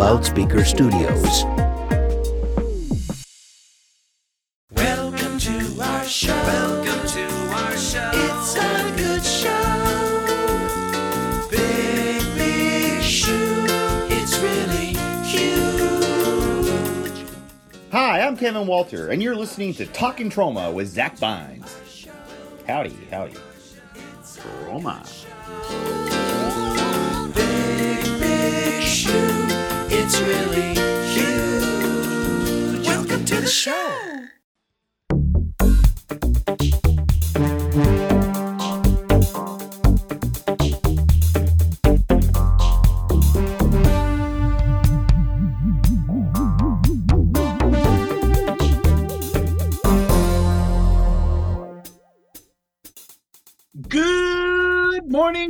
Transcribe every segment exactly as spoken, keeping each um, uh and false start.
Loudspeaker Studios. Welcome to our show. Welcome to our show. It's a good show. Big, big shoe. It's really huge. Hi, I'm Kevin Walter, and you're listening to Talking Troma with Zach Bynes. Howdy, howdy. Troma. Big, big shoe. It's really huge. Welcome to the show.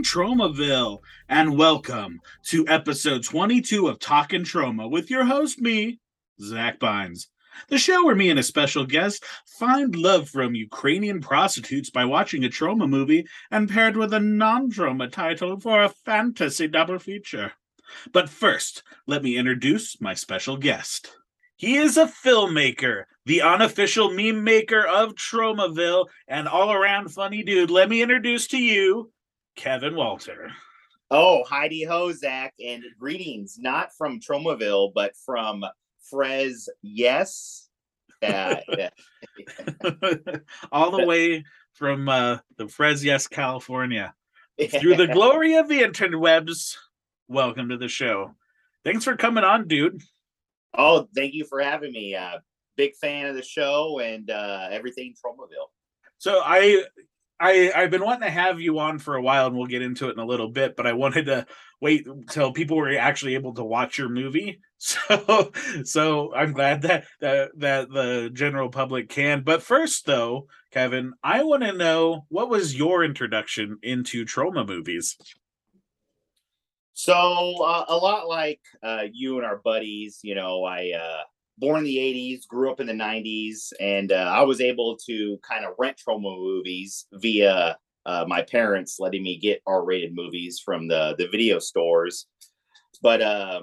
Tromaville, and welcome to episode twenty-two of Talking Troma with your host, me, Zach Bynes, the show where me and a special guest find love from Ukrainian prostitutes by watching a Troma movie and paired with a non-Troma title for a fantasy double feature. But first, let me introduce my special guest. He is a filmmaker, the unofficial meme maker of Tromaville, and all-around funny dude. Let me introduce to you Kevin Walter. Oh, Heidi Ho, Zach, and greetings, not from Tromaville, but from Frez, yes. Uh, All the way from uh, the Frez, yes, California. Through the glory of the interwebs, welcome to the show. Thanks for coming on, dude. Oh, thank you for having me. Uh, big fan of the show and uh, everything Tromaville. So I... I, I've been wanting to have you on for a while, and we'll get into it in a little bit, but I wanted to wait until people were actually able to watch your movie. So so I'm glad that, that, that the general public can. But first, though, Kevin, I want to know, what was your introduction into Troma movies? So uh, a lot like uh, you and our buddies, you know, I... Uh... born in the eighties, grew up in the nineties, and uh, I was able to kind of rent Troma movies via uh, my parents letting me get R-rated movies from the, the video stores. But uh,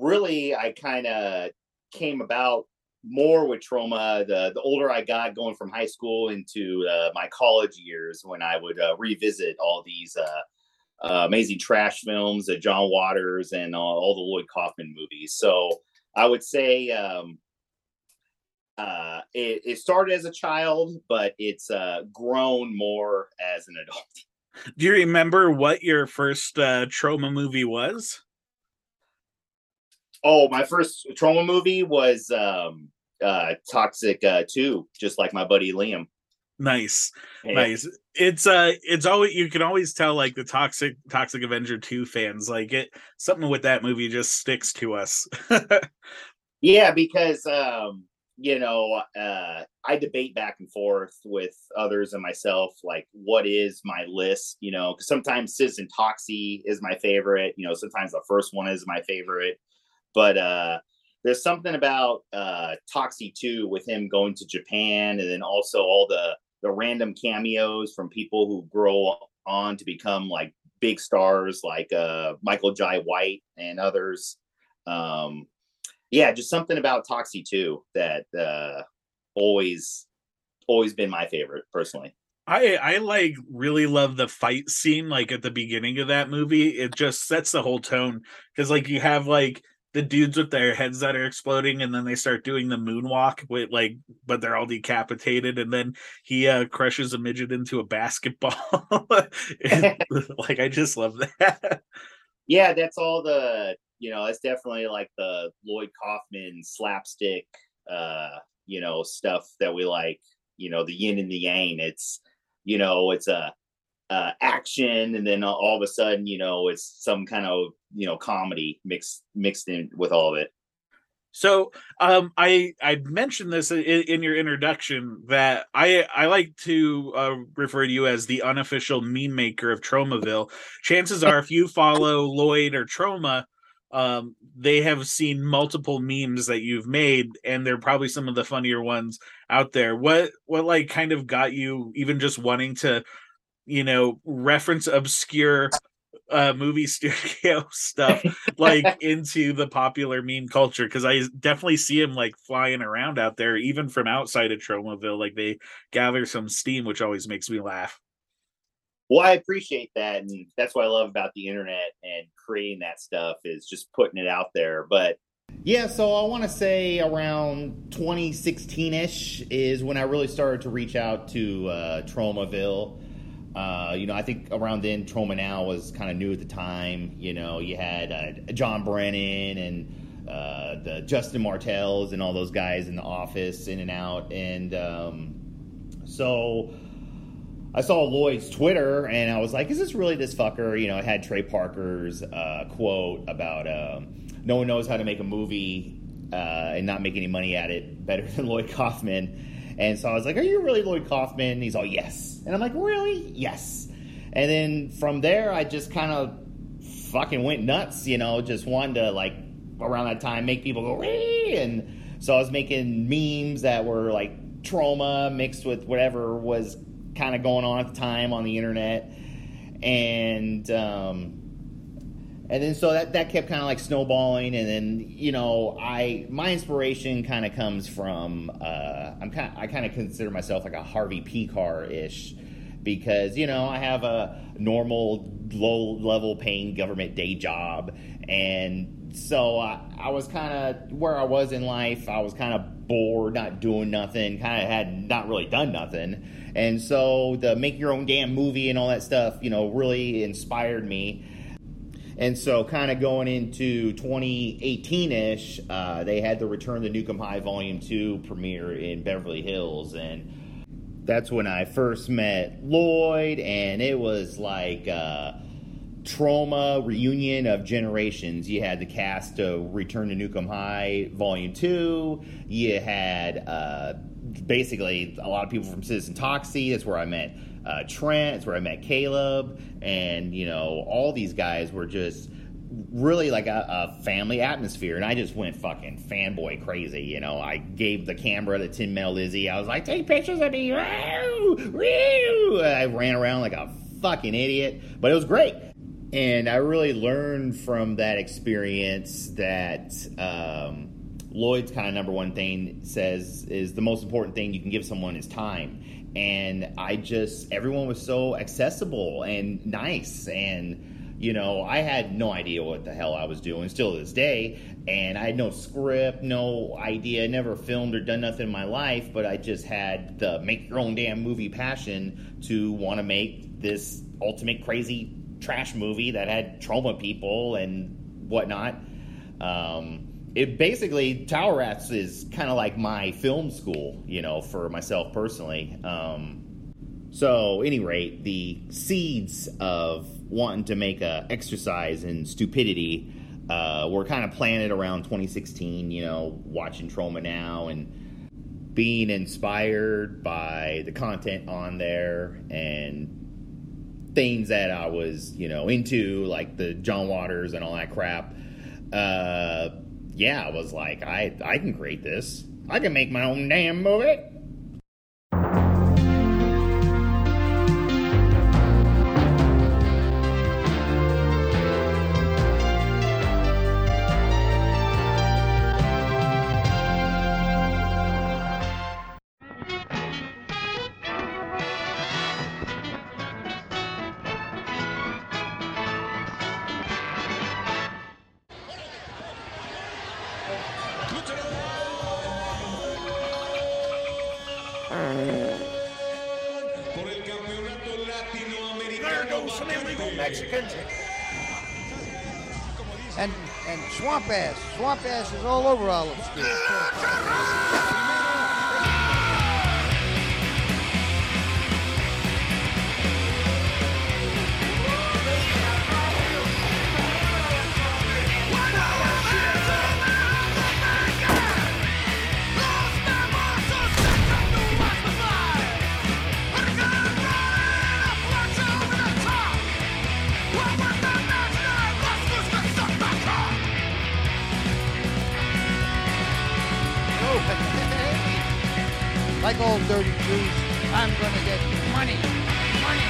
really, I kind of came about more with Troma the, the older I got, going from high school into uh, my college years, when I would uh, revisit all these uh, uh, amazing trash films, the John Waters and all, all the Lloyd Kaufman movies. So I would say um, uh, it, it started as a child, but it's uh, grown more as an adult. Do you remember what your first uh, Troma movie was? Oh, my first Troma movie was um, uh, Toxic uh, two, just like my buddy Liam. Nice, yeah. Nice. It's uh, it's always, you can always tell, like, the Toxic Toxic Avenger two fans, like, it something with that movie just sticks to us. Yeah, because um, you know, uh, I debate back and forth with others and myself, like, what is my list? You know, because sometimes Citizen Toxie is my favorite. You know, sometimes the first one is my favorite, but uh. There's something about uh, Toxie two with him going to Japan, and then also all the, the random cameos from people who grow on to become, like, big stars, like uh, Michael Jai White and others. Um, yeah, just something about Toxie two that uh, always always been my favorite, personally. I, I, like, really love the fight scene, like, at the beginning of that movie. It just sets the whole tone, because, like, you have, like, the dudes with their heads that are exploding, and then they start doing the moonwalk with, like, but they're all decapitated, and then he uh, crushes a midget into a basketball. And, like, I just love that. Yeah, that's all the, you know, it's definitely like the Lloyd Kaufman slapstick, uh, you know, stuff that we like, you know, the yin and the yang. It's, you know, it's a uh, action, and then all of a sudden, you know, it's some kind of, you know, comedy mixed mixed in with all of it. So um I I mentioned this in, in your introduction, that I I like to uh, refer to you as the unofficial meme maker of Tromaville. Chances are, if you follow Lloyd or Troma, um they have seen multiple memes that you've made, and they're probably some of the funnier ones out there. What what like kind of got you even just wanting to, you know, reference obscure uh, movie studio stuff like into the popular meme culture, because I definitely see him like flying around out there, even from outside of Tromaville. Like they gather some steam, which always makes me laugh. Well, I appreciate that, and that's what I love about the internet and creating that stuff is just putting it out there. But yeah, so I want to say around twenty sixteen-ish is when I really started to reach out to uh, Tromaville. Uh, you know, I think around then Troma Now was kind of new at the time. You know, you had uh, John Brennan and uh, the Justin Martells and all those guys in the office, in and out. And um, so I saw Lloyd's Twitter and I was like, is this really this fucker? You know, it had Trey Parker's uh, quote about um, no one knows how to make a movie uh, and not make any money at it better than Lloyd Kaufman. And so I was like, are you really Lloyd Kaufman? And he's all, yes. And I'm like, really? Yes. And then from there, I just kind of fucking went nuts, you know, just wanted to, like, around that time, make people go, wee. And so I was making memes that were, like, Troma mixed with whatever was kind of going on at the time on the internet. And, um... And then so that, that kept kind of like snowballing, and then, you know, I my inspiration kind of comes from uh, I'm kind I kind of consider myself like a Harvey Pekar-ish, because, you know, I have a normal low-level paying government day job, and so I, I was kind of where I was in life. I was kind of bored, not doing nothing, kind of had not really done nothing, and so the make your own damn movie and all that stuff, you know, really inspired me. And so kind of going into twenty eighteen-ish, uh, they had the Return to Nukem High Volume two premiere in Beverly Hills. And that's when I first met Lloyd, and it was like a Troma reunion of generations. You had the cast of Return to Nukem High Volume two. You had uh, basically a lot of people from Citizen Toxie. That's where I met Uh, Trent, it's where I met Caleb, and, you know, all these guys were just really like a, a family atmosphere, and I just went fucking fanboy crazy, you know. I gave the camera to Tim Mel Lizzie. I was like, take pictures of me, woo, woo! I ran around like a fucking idiot, but it was great, and I really learned from that experience that um, Lloyd's kind of number one thing says is the most important thing you can give someone is time. And I just, everyone was so accessible and nice, and, you know, I had no idea what the hell I was doing, still to this day, and I had no script, no idea, never filmed or done nothing in my life, but I just had the make your own damn movie passion to want to make this ultimate crazy trash movie that had Troma people and whatnot. Um... It basically, Tower Rats is kind of like my film school, you know, for myself personally. Um, so, at any rate, the seeds of wanting to make a exercise in stupidity uh, were kind of planted around twenty sixteen, you know, watching Troma Now and being inspired by the content on there and things that I was, you know, into, like the John Waters and all that crap. Uh... Yeah, I was like, I, I can create this. I can make my own damn movie. Swamp ass is all over all of this shit. Like all dirty Jews, I'm gonna get money, money.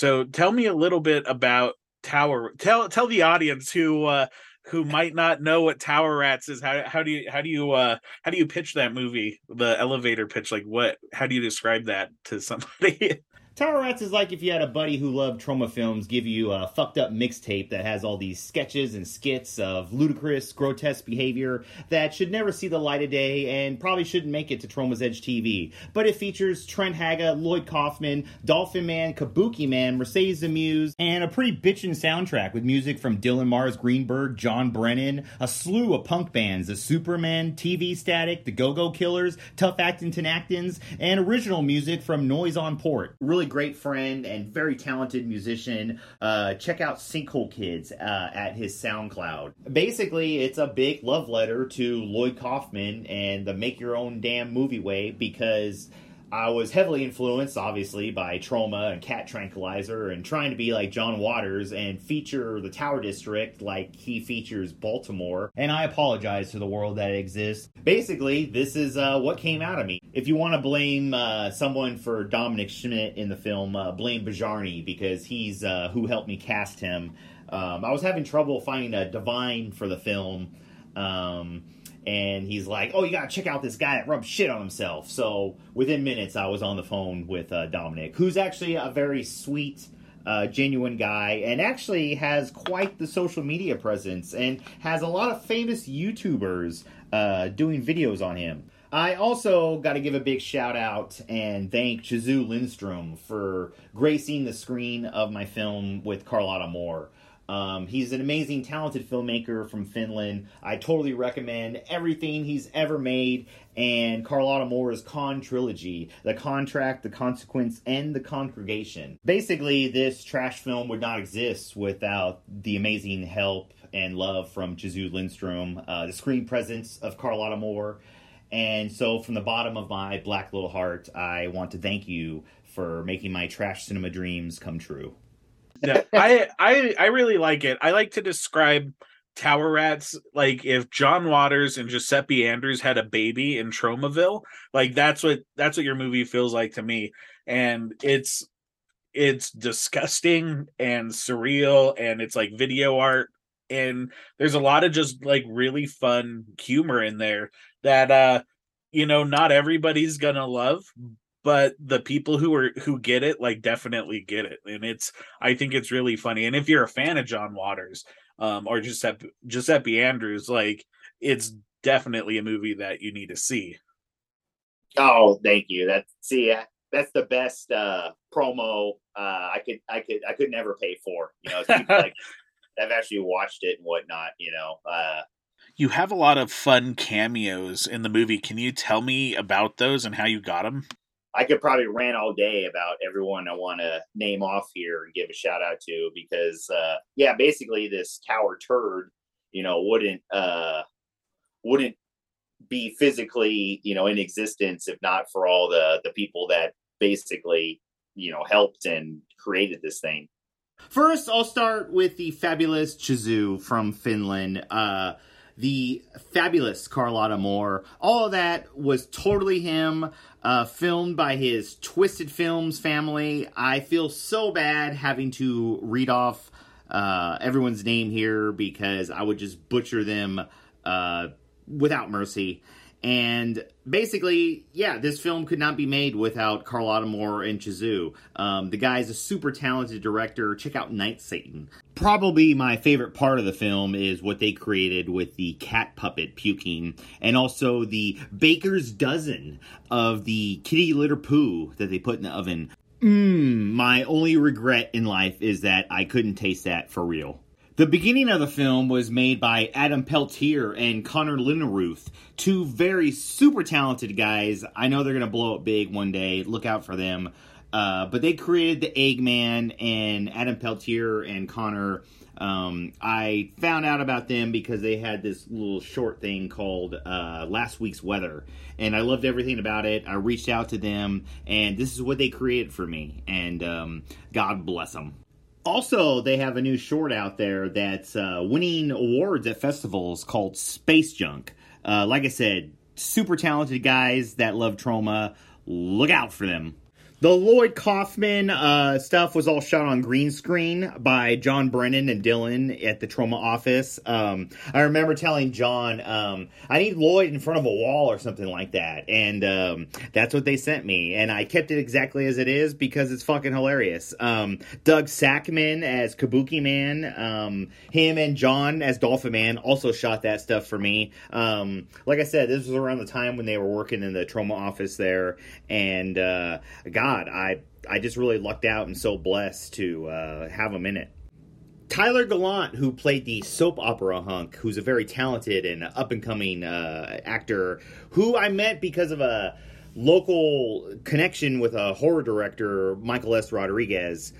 So tell me a little bit about Tower. Tell tell the audience who uh, who might not know what Tower Rats is. How how do you how do you uh, how do you pitch that movie? The elevator pitch, like what? How do you describe that to somebody? Tower Rats is like if you had a buddy who loved Troma films give you a fucked up mixtape that has all these sketches and skits of ludicrous, grotesque behavior that should never see the light of day and probably shouldn't make it to Troma's Edge T V. But it features Trent Haga, Lloyd Kaufman, Dolphin Man, Kabuki Man, Mercedes the Muse, and a pretty bitchin' soundtrack with music from Dylan Mars, Greenberg, John Brennan, a slew of punk bands, The Superman, T V Static, The Go-Go Killers, Tough Actin' Tenactins, and original music from Noise on Port. Really great friend and very talented musician. Uh, check out Sinkhole Kids uh, at his SoundCloud. Basically, it's a big love letter to Lloyd Kaufman and the make your own damn movie way, because I was heavily influenced, obviously, by Troma and Cat Tranquilizer and trying to be like John Waters and feature the Tower District like he features Baltimore. And I apologize to the world that exists. Basically, this is uh, what came out of me. If you want to blame uh, someone for Dominic Schmidt in the film, uh, blame Bajarni, because he's uh, who helped me cast him. Um, I was having trouble finding a divine for the film. Um... And he's like, oh, you got to check out this guy that rubs shit on himself. So within minutes, I was on the phone with uh, Dominic, who's actually a very sweet, uh, genuine guy, and actually has quite the social media presence and has a lot of famous YouTubers uh, doing videos on him. I also got to give a big shout out and thank Chezhu Lindstrom for gracing the screen of my film with Carlotta Moore. Um, he's an amazing, talented filmmaker from Finland. I totally recommend everything he's ever made, and Carlotta Moore's Con trilogy, The Contract, The Consequence, and The Congregation. Basically, this trash film would not exist without the amazing help and love from Chezhu Lindstrom, uh, the screen presence of Carlotta Moore. And so from the bottom of my black little heart, I want to thank you for making my trash cinema dreams come true. No, I, I I really like it. I like to describe Tower Rats like if John Waters and Giuseppe Andrews had a baby in Tromaville. Like that's what that's what your movie feels like to me. And it's it's disgusting and surreal, and it's like video art, and there's a lot of just like really fun humor in there that uh you know not everybody's gonna love. But the people who are who get it, like, definitely get it. And it's I think it's really funny. And if you're a fan of John Waters um, or Giuseppe, Giuseppe Andrews, like, it's definitely a movie that you need to see. Oh, thank you. That's see, that's the best uh, promo uh, I could I could I could never pay for. You know, people like I've actually watched it and whatnot. You know, uh, you have a lot of fun cameos in the movie. Can you tell me about those and how you got them? I could probably rant all day about everyone I want to name off here and give a shout out to, because, uh, yeah, basically this tower turd, you know, wouldn't, uh, wouldn't be physically, you know, in existence if not for all the, the people that basically, you know, helped and created this thing. First, I'll start with the fabulous Chezhu from Finland, uh, the fabulous Carlotta Moore. All of that was totally him, uh, filmed by his Twisted Films family. I feel so bad having to read off uh, everyone's name here because I would just butcher them uh, without mercy. And basically, yeah, this film could not be made without Carlotta Moore and Chezhu. Um, the guy is a super talented director. Check out Night Satan. Probably my favorite part of the film is what they created with the cat puppet puking, and also the baker's dozen of the kitty litter poo that they put in the oven. Mmm, my only regret in life is that I couldn't taste that for real. The beginning of the film was made by Adam Peltier and Connor Linneruth, two very super talented guys. I know they're going to blow up big one day. Look out for them. Uh, but they created the Eggman, and Adam Peltier and Connor, um, I found out about them because they had this little short thing called uh, Last Week's Weather. And I loved everything about it. I reached out to them, and this is what they created for me. And um, God bless them. Also, they have a new short out there that's uh, winning awards at festivals called Space Junk. Uh, like I said, super talented guys that love Troma. Look out for them. The Lloyd Kaufman uh, stuff was all shot on green screen by John Brennan and Dylan at the Troma office. Um, I remember telling John, um, I need Lloyd in front of a wall or something like that. And um, that's what they sent me. And I kept it exactly as it is because it's fucking hilarious. Um, Doug Sackman as Kabuki Man. Um, him and John as Dolphin Man also shot that stuff for me. Um, like I said, this was around the time when they were working in the Troma office there. And uh, God, I, I just really lucked out and so blessed to uh, have him in it. Tyler Gallant, who played the soap opera hunk, who's a very talented and up-and-coming uh, actor, who I met because of a local connection with a horror director, Michael S. Rodriguez.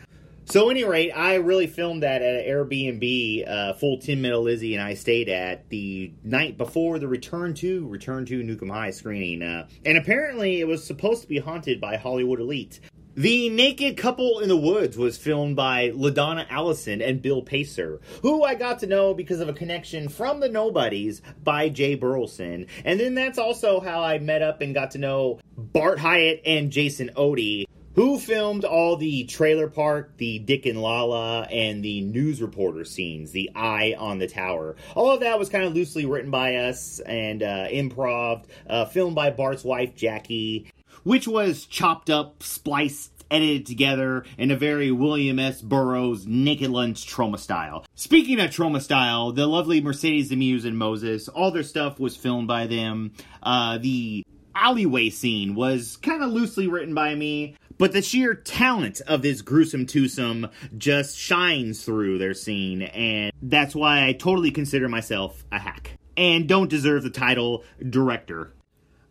So at any rate, I really filmed that at an Airbnb, uh, full Tim Mel Lizzie and I stayed at the night before the Return to Return to Nukem High screening. Uh, and apparently it was supposed to be haunted by Hollywood elite. The Naked Couple in the Woods was filmed by LaDonna Allison and Bill Pacer, who I got to know because of a connection from The Nobodies by Jay Burleson. And then that's also how I met up and got to know Bart Hyatt and Jason Odie, who filmed all the Trailer Park, the Dick and Lala, and the news reporter scenes, the Eye on the Tower. All of that was kind of loosely written by us and uh, improv'd, uh, filmed by Bart's wife, Jackie, which was chopped up, spliced, edited together in a very William S. Burroughs Naked Lunch Troma style. Speaking of Troma style, the lovely Mercedes Amuse and Moses, all their stuff was filmed by them. Uh, the alleyway scene was kind of loosely written by me, but the sheer talent of this gruesome twosome just shines through their scene, and that's why I totally consider myself a hack and don't deserve the title director.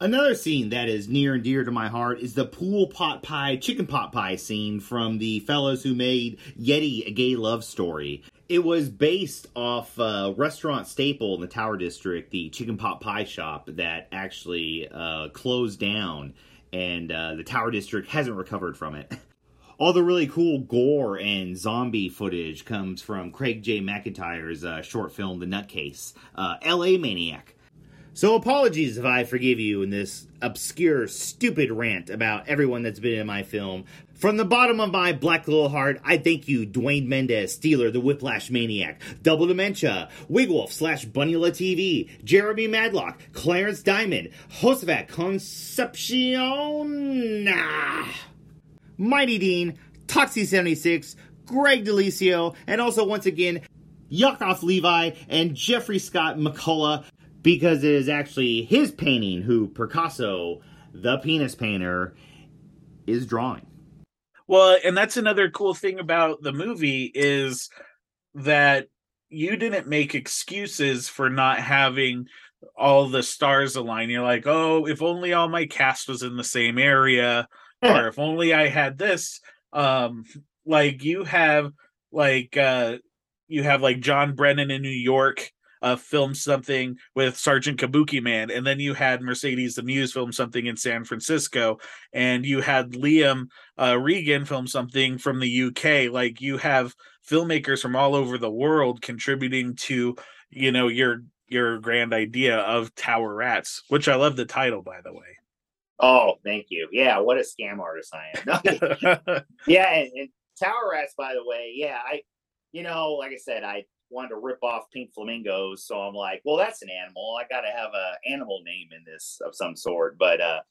Another scene that is near and dear to my heart is the pool pot pie, chicken pot pie scene from the fellows who made Yeti, A Gay Love Story. It was based off a restaurant staple in the Tower District, the Chicken Pot Pie Shop, that actually uh, closed down, and uh, the Tower District hasn't recovered from it. All the really cool gore and zombie footage comes from Craig J. McIntyre's uh, short film, The Nutcase, uh, L A Maniac. So apologies if I forgive you in this obscure, stupid rant about everyone that's been in my film. From the bottom of my black little heart, I thank you, Dwayne Mendez, Steeler, the Whiplash Maniac, Double Dementia, Wigwolf slash Bunula T V, Jeremy Madlock, Clarence Diamond, Josephat Concepcion, Mighty Dean, Toxie seventy-six, Greg Delisio, and also once again, Yakov Levi and Jeffrey Scott McCullough, because it is actually his painting who Picasso, the penis painter, is drawing. Well, and that's another cool thing about the movie is that you didn't make excuses for not having all the stars align. You're like, oh, if only all my cast was in the same area, or if only I had this. Um, like you have, like uh, you have like John Brennan in New York. Uh, film something with Sergeant Kabuki Man, and then you had Mercedes the Muse film something in San Francisco, and you had Liam uh, Regan film something from the U K. Like you have filmmakers from all over the world contributing to, you know, your your grand idea of Tower Rats, which I love the title, by the way. Oh, thank you. Yeah, what a scam artist I am. Yeah, and, and Tower Rats, by the way. Yeah, I, you know, like I said, I. wanted to rip off Pink Flamingos, so I'm like, well, that's an animal. I got to have an animal name in this of some sort. But uh,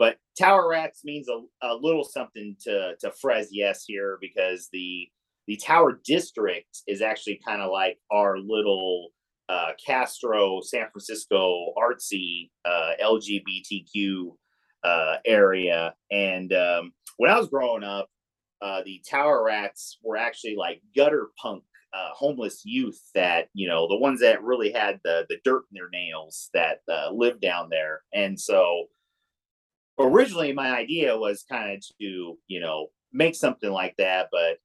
but Tower Rats means a, a little something to to Frez Yes here, because the the Tower District is actually kind of like our little uh, Castro, San Francisco, artsy uh, L G B T Q uh, area. And um, when I was growing up, uh, the Tower Rats were actually like gutter punk. Uh, homeless youth that, you know, the ones that really had the the dirt in their nails that uh, lived down there. And so originally my idea was kind of to, you know, make something like that. But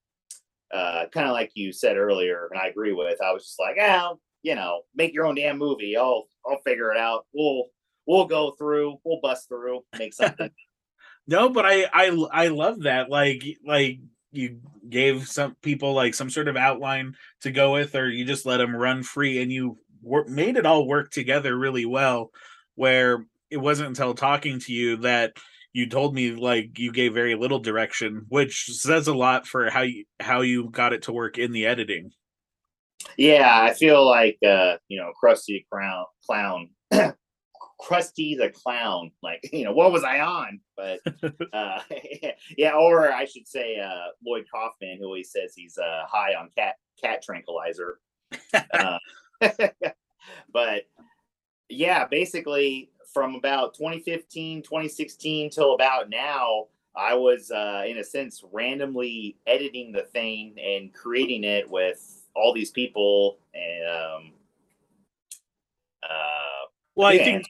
uh, kind of like you said earlier, and I agree with, I was just like, ah, you know, make your own damn movie. I'll, I'll figure it out. We'll, we'll go through, we'll bust through, make something. No, but I, I, I love that. Like, like, you gave some people like some sort of outline to go with, or you just let them run free, and you wor- made it all work together really well, where it wasn't until talking to you that you told me like you gave very little direction, which says a lot for how you how you got it to work in the editing. Yeah, I feel like uh, you know, Krusty Clown, clown, Krusty the Clown. Like, you know, what was I on? But uh, yeah, or I should say, uh, Lloyd Kaufman, who always says he's uh, high on cat cat tranquilizer. uh, but yeah, basically from about twenty fifteen, twenty sixteen till about now, I was uh, in a sense randomly editing the thing and creating it with all these people. And um, uh, well, I yeah.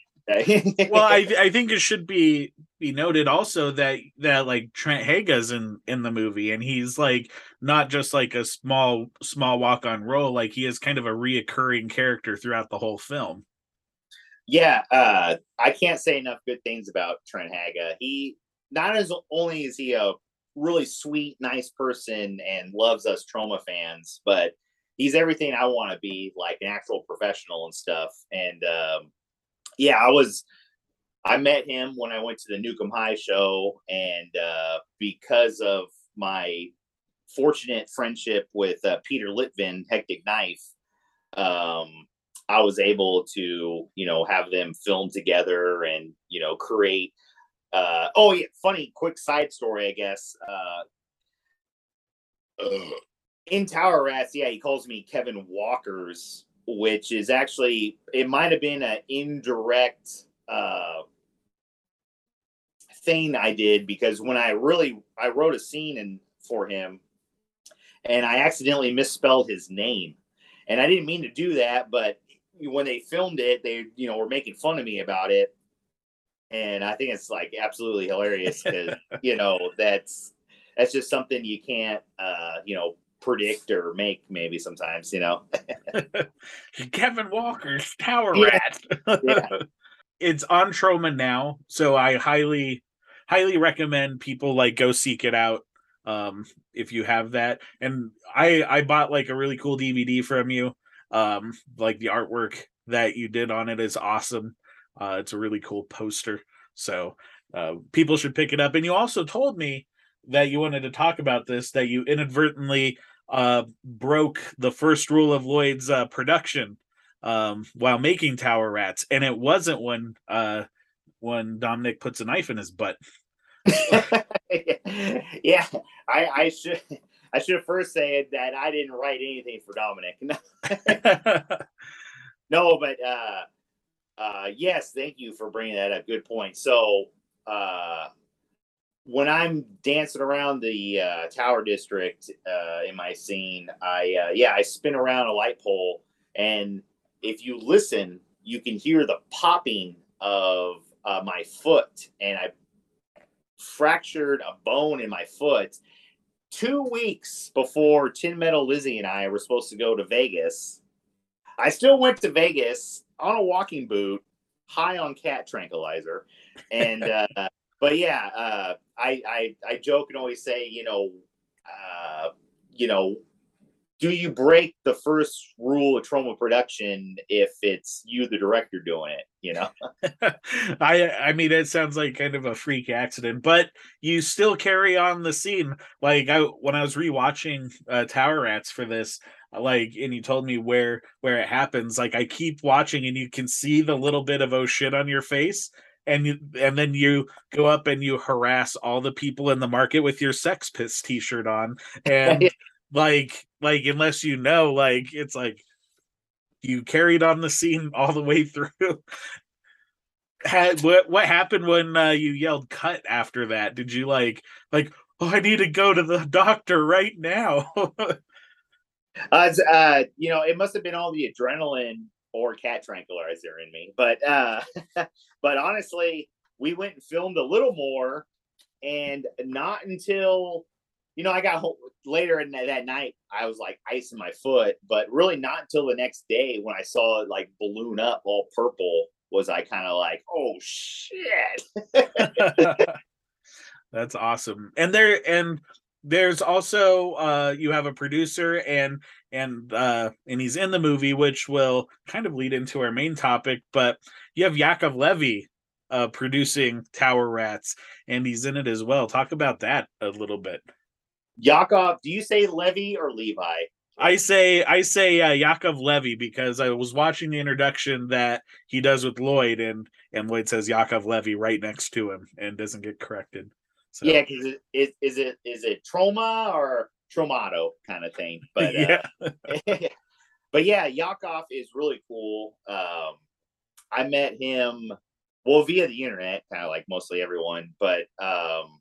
think well, I I think it should be be noted also that that like Trent Haga's in in the movie, and he's like not just like a small small walk on role, like he is kind of a reoccurring character throughout the whole film. Yeah, uh, I can't say enough good things about Trent Haga. He not as only is he a really sweet, nice person and loves us Troma fans, but he's everything I want to be, like an actual professional and stuff. And um, yeah, I was, I met him when I went to the Nukem High show, and uh, because of my fortunate friendship with uh, Peter Litvin, Hectic Knife, um, I was able to, you know, have them film together and, you know, create. Uh, oh, yeah. Funny, quick side story, I guess. Uh, in Tower Rats, yeah, he calls me Kevin Walters, which is actually, it might have been an indirect uh, thing I did, because when I really, I wrote a scene in, for him, and I accidentally misspelled his name. And I didn't mean to do that, but when they filmed it, they, you know, were making fun of me about it. And I think it's like absolutely hilarious because, you know, that's, that's just something you can't, uh, you know, predict or make maybe sometimes, you know. Kevin Walker's Tower Rat. Yeah. Yeah. It's on Troma Now. So I highly, highly recommend people like go seek it out. Um, if you have that. And I, I bought like a really cool D V D from you. Um, like the artwork that you did on it is awesome. Uh, it's a really cool poster. So uh, people should pick it up. And you also told me that you wanted to talk about this, that you inadvertently uh, broke the first rule of Lloyd's uh, production um, while making Tower Rats. And it wasn't when, uh, when Dominic puts a knife in his butt. Yeah, I, I should I should first say that I didn't write anything for Dominic. No, but uh, uh, yes, thank you for bringing that up. Good point. So uh, when I'm dancing around the uh, Tower District uh, in my scene, I uh, yeah I spin around a light pole, and if you listen, you can hear the popping of uh, my foot, and I fractured a bone in my foot two weeks before Tim Mel Lizzie and I were supposed to go to Vegas. I still went to Vegas on a walking boot, high on cat tranquilizer. And, uh, but yeah, uh, I, I, I joke and always say, you know, uh, you know, do you break the first rule of Troma production if it's you, the director, doing it? You know, I I mean, it sounds like kind of a freak accident, but you still carry on the scene. Like I, when I was rewatching uh, Tower Rats for this, like, and you told me where where it happens. Like I keep watching, and you can see the little bit of oh shit on your face, and you, and then you go up and you harass all the people in the market with your Sex Piss T-shirt on, and. Like, like, unless you know, like, it's like you carried on the scene all the way through. Had, what what happened when uh, you yelled "cut" after that? Did you like, like, oh, I need to go to the doctor right now? uh, uh, you know, it must have been all the adrenaline or cat tranquilizer in me. But, uh, but honestly, we went and filmed a little more, and not until. You know, I got home later in that, that night. I was like icing my foot, but really not until the next day when I saw it like balloon up all purple was I kind of like, oh shit. That's awesome. And there, and there's also uh, you have a producer and and uh, and he's in the movie, which will kind of lead into our main topic. But you have Yakov Levi uh, producing Tower Rats, and he's in it as well. Talk about that a little bit. Yakov, do you say Levi or Levi? I say I say uh, Yakov Levi, because I was watching the introduction that he does with Lloyd, and and Lloyd says Yakov Levi right next to him and doesn't get corrected. So. Yeah, because it, it, is it is it Troma or Tromato kind of thing? But yeah, uh, but yeah, Yakov is really cool. Um, I met him well via the internet, kind of like mostly everyone. But um,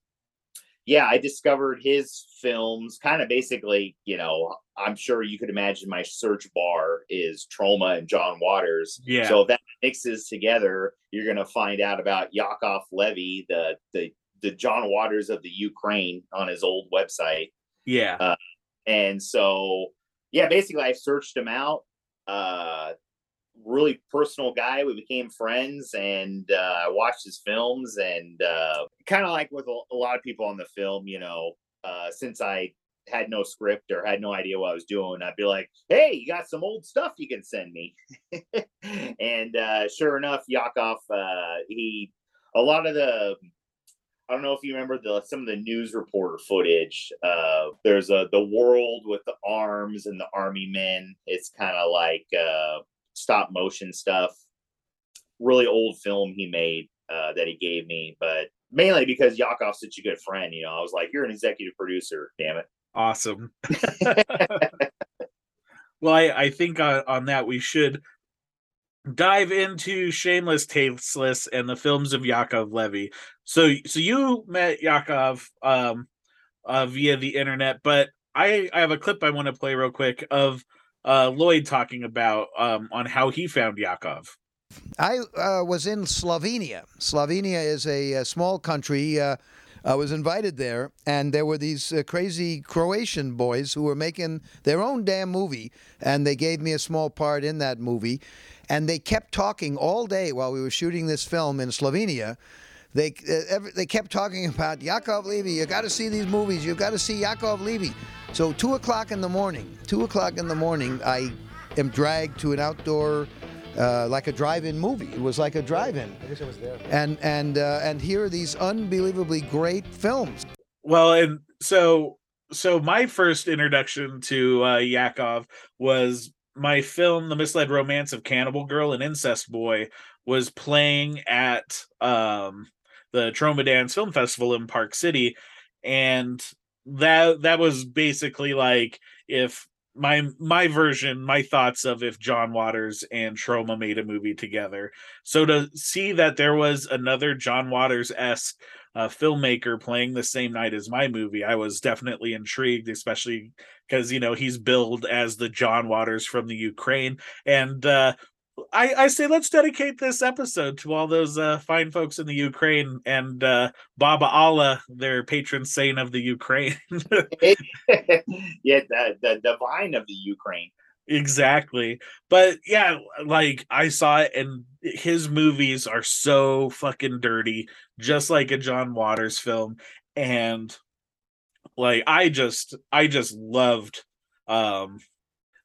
yeah, I discovered his films kind of basically. You know, I'm sure you could imagine my search bar is Troma and John Waters. Yeah. So if that mixes together, you're gonna find out about Yakov Levi, the the the John Waters of the Ukraine, on his old website. Yeah. Uh, and so, yeah, basically I searched him out. Uh, really personal guy. We became friends, and uh, I watched his films, and uh, kind of like with a lot of people on the film, you know, uh, since I had no script or had no idea what I was doing, I'd be like, hey, you got some old stuff you can send me. And uh, sure enough, Yakov, uh, he, a lot of the, I don't know if you remember the some of the news reporter footage. Uh, there's a the world with the arms and the army men. It's kind of like uh, stop motion stuff. Really old film he made uh, that he gave me, but mainly because Yakov's such a good friend. You know, I was like, "You're an executive producer, damn it!" Awesome. Well, I, I think on, on that we should dive into Shameless Tasteless and the films of Yakov Levi. So, so you met Yakov um, uh, via the internet, but I, I have a clip I want to play real quick of uh, Lloyd talking about um, on how he found Yakov. I uh, was in Slovenia. Slovenia is a, a small country. Uh, I was invited there, and there were these uh, crazy Croatian boys who were making their own damn movie, and they gave me a small part in that movie. And they kept talking all day while we were shooting this film in Slovenia. They uh, every, they kept talking about Yakov Levi. You got to see these movies. You got to see Yakov Levi. So two o'clock in the morning, two o'clock in the morning, I am dragged to an outdoor, uh, like a drive-in movie. It was like a drive-in. I wish I was there. And and uh, and here are these unbelievably great films. Well, and so so my first introduction to uh, Yakov was. My film, The Misled Romance of Cannibal Girl and Incest Boy, was playing at um, the Troma Dance Film Festival in Park City. And that that was basically like if my my version, my thoughts of if John Waters and Troma made a movie together. So to see that there was another John Waters-esque uh, filmmaker playing the same night as my movie, I was definitely intrigued, especially because, you know, he's billed as the John Waters from the Ukraine. And uh, I, I say, let's dedicate this episode to all those uh, fine folks in the Ukraine and uh, Baba Allah, their patron saint of the Ukraine. Yeah, the, the divine of the Ukraine. Exactly. But yeah, like I saw it, and his movies are so fucking dirty, just like a John Waters film. And like I just I just loved um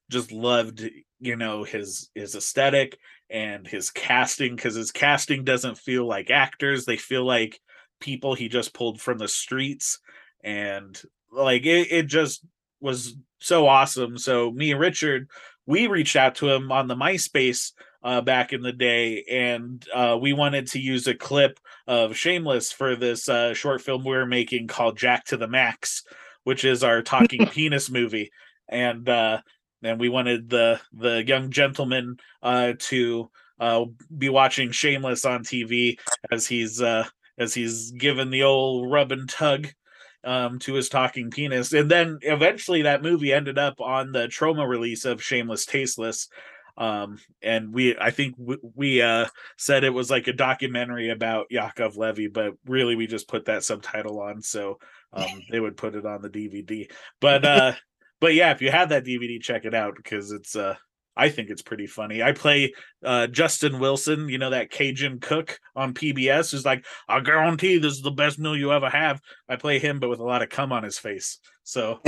just loved you know his his aesthetic and his casting, because his casting doesn't feel like actors. They feel like people he just pulled from the streets, and like it, it just was so awesome. So me and Richard, we reached out to him on the MySpace uh back in the day, and uh we wanted to use a clip of Shameless for this uh short film we were making called Jack to the Max, which is our talking penis movie. And uh and we wanted the the young gentleman uh to uh be watching Shameless on T V as he's uh as he's given the old rub and tug um to his talking penis. And then eventually that movie ended up on the Troma release of Shameless Tasteless, um and we I think we, we uh said it was like a documentary about Yakov Levi, but really we just put that subtitle on so um they would put it on the D V D. But uh but yeah, if you have that D V D, check it out, because it's uh I think it's pretty funny. I play uh, Justin Wilson, you know, that Cajun cook on P B S who's like, I guarantee this is the best meal you ever have. I play him, but with a lot of cum on his face. So,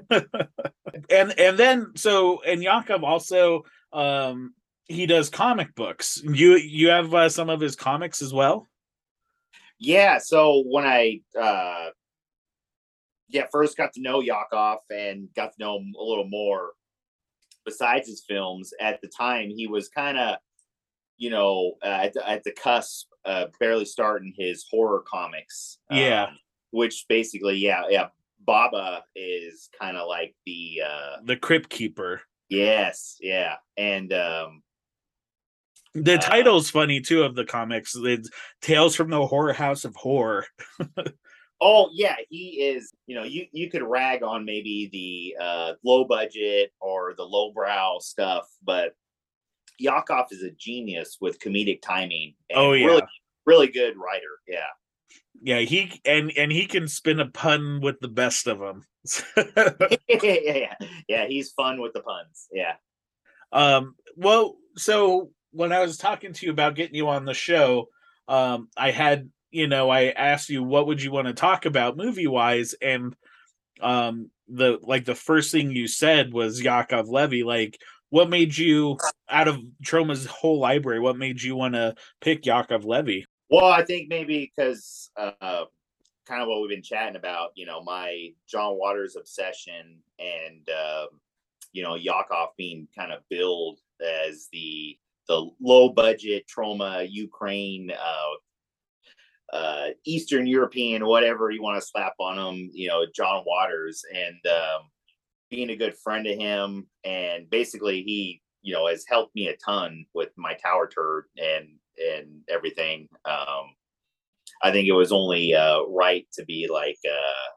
and and then, so, and Yakov also, um, he does comic books. You, you have uh, some of his comics as well? Yeah, so when I uh, yeah first got to know Yakov and got to know him a little more, besides his films, at the time he was kind of, you know, uh, at, the, at the cusp, uh, barely starting his horror comics. Yeah, um, which basically, yeah, yeah, Baba is kind of like the uh, the Crypt Keeper. Yes, yeah, and um, the title's uh, funny too of the comics. It's Tales from the Horror House of Horror. Oh yeah, he is. You know, you you could rag on maybe the uh, low budget or the lowbrow stuff, but Yakov is a genius with comedic timing. And oh yeah, really, really good writer. Yeah, yeah. He and and he can spin a pun with the best of them. yeah, yeah, yeah. He's fun with the puns. Yeah. Um. Well, so when I was talking to you about getting you on the show, um, I had. You know, I asked you what would you want to talk about movie wise, and um, the like the first thing you said was Yakov Levi. Like, what made you, out of Troma's whole library, what made you want to pick Yakov Levi? Well, I think maybe because uh, kind of what we've been chatting about, you know, my John Waters obsession, and uh, you know, Yakov being kind of billed as the the low budget Troma Ukraine. Uh, uh Eastern European, whatever you want to slap on him, you know, John Waters, and um being a good friend of him, and basically he, you know, has helped me a ton with my Tower Turd and and everything. um I think it was only uh right to be like uh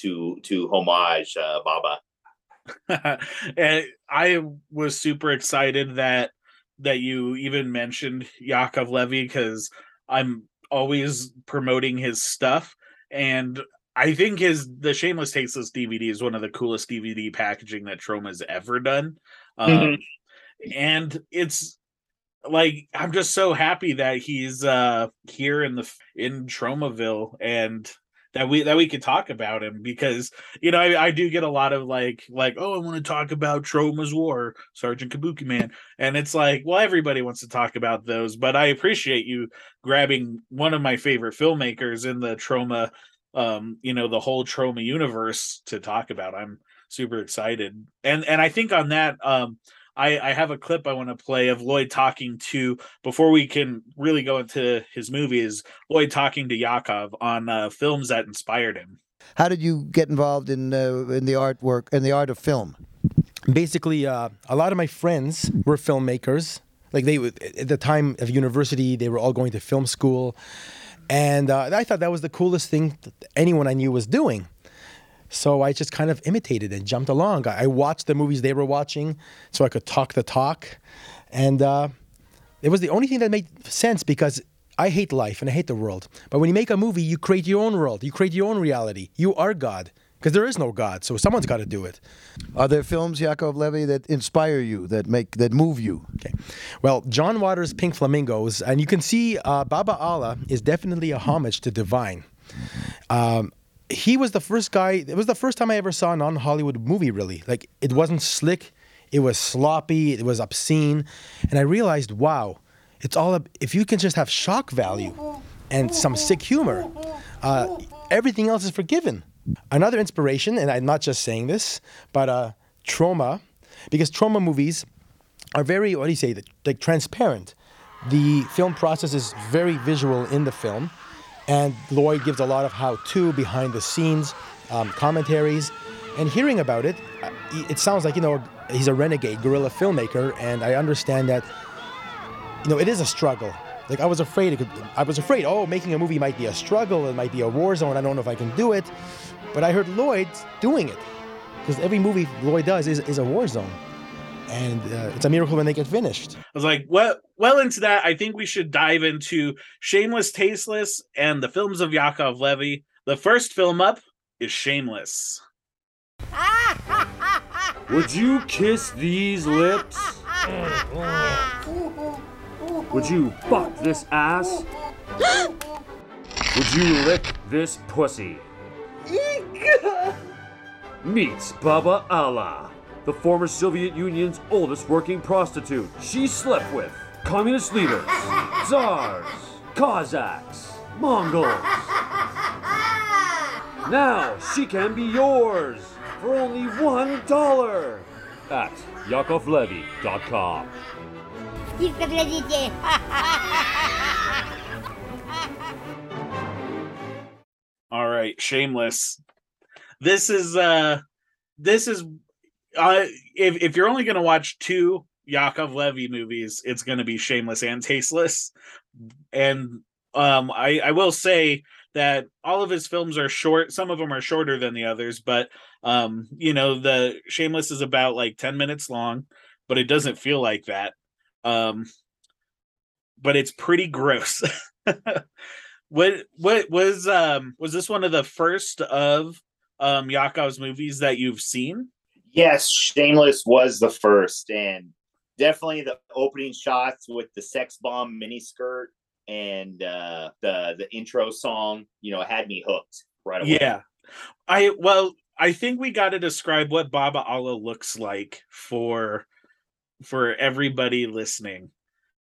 to to homage uh Baba. And I was super excited that that you even mentioned Yakov Levi, because I'm always promoting his stuff, and I think his the Shameless Tasteless D V D is one of the coolest D V D packaging that Troma's ever done. Um, mm-hmm. And it's like, I'm just so happy that he's uh here in the in Tromaville, and that we that we could talk about him, because, you know, I, I do get a lot of like like oh, I want to talk about Troma's War, Sergeant Kabuki Man, and it's like, well, everybody wants to talk about those, but I appreciate you grabbing one of my favorite filmmakers in the Troma, um, you know, the whole Troma universe to talk about. I'm super excited, and and I think on that, um, I I have a clip I want to play of Lloyd talking to, before we can really go into his movies, Lloyd talking to Yakov on uh, films that inspired him. How did you get involved in uh, in the artwork and the art of film? Basically, uh, a lot of my friends were filmmakers. Like, they at the time of university, they were all going to film school, and uh, I thought that was the coolest thing that anyone I knew was doing. So I just kind of imitated and jumped along. I watched the movies they were watching so I could talk the talk. And uh, it was the only thing that made sense, because I hate life and I hate the world. But when you make a movie, you create your own world. You create your own reality. You are God, because there is no God. So someone's got to do it. Are there films, Yakov Levi, that inspire you, that make that move you? Okay. Well, John Waters' Pink Flamingos. And you can see uh, Baba Allah is definitely a homage to Divine. Um He was the first guy, it was the first time I ever saw a non-Hollywood movie, really. Like, it wasn't slick, it was sloppy, it was obscene. And I realized, wow, it's all, if you can just have shock value and some sick humor, uh, everything else is forgiven. Another inspiration, and I'm not just saying this, but uh, Troma, because Troma movies are very, what do you say, like transparent. The film process is very visual in the film. And Lloyd gives a lot of how-to, behind-the-scenes um, commentaries. And hearing about it, it sounds like, you know, he's a renegade guerrilla filmmaker, and I understand that, you know, it is a struggle. Like, I was afraid, it could, I was afraid, oh, making a movie might be a struggle, it might be a war zone, I don't know if I can do it. But I heard Lloyd's doing it, because every movie Lloyd does is, is a war zone. And uh, it's a miracle when they get finished. I was like, well, well into that, I think we should dive into Shameless Tasteless and the films of Yakov Levi. The first film up is Shameless. Would you kiss these lips? Would you fuck this ass? Would you lick this pussy? Meets Baba Allah, the former Soviet Union's oldest working prostitute she slept with. Communist leaders, czars, Cossacks, Mongols. Now she can be yours for only one dollar at yakov levi dot com. All right, Shameless. This is uh, this is uh, if if you're only gonna watch two Yakov Levi movies, it's gonna be Shameless and Tasteless. And um, I I will say that all of his films are short. Some of them are shorter than the others, but um, you know, the Shameless is about like ten minutes long, but it doesn't feel like that. Um, but it's pretty gross. What what was um was this one of the first of um Yakov's movies that you've seen? Yes, Shameless was the first, and definitely the opening shots with the sex bomb miniskirt and uh, the the intro song, you know, had me hooked right away. Yeah, I well, I think we got to describe what Baba Allah looks like for for everybody listening.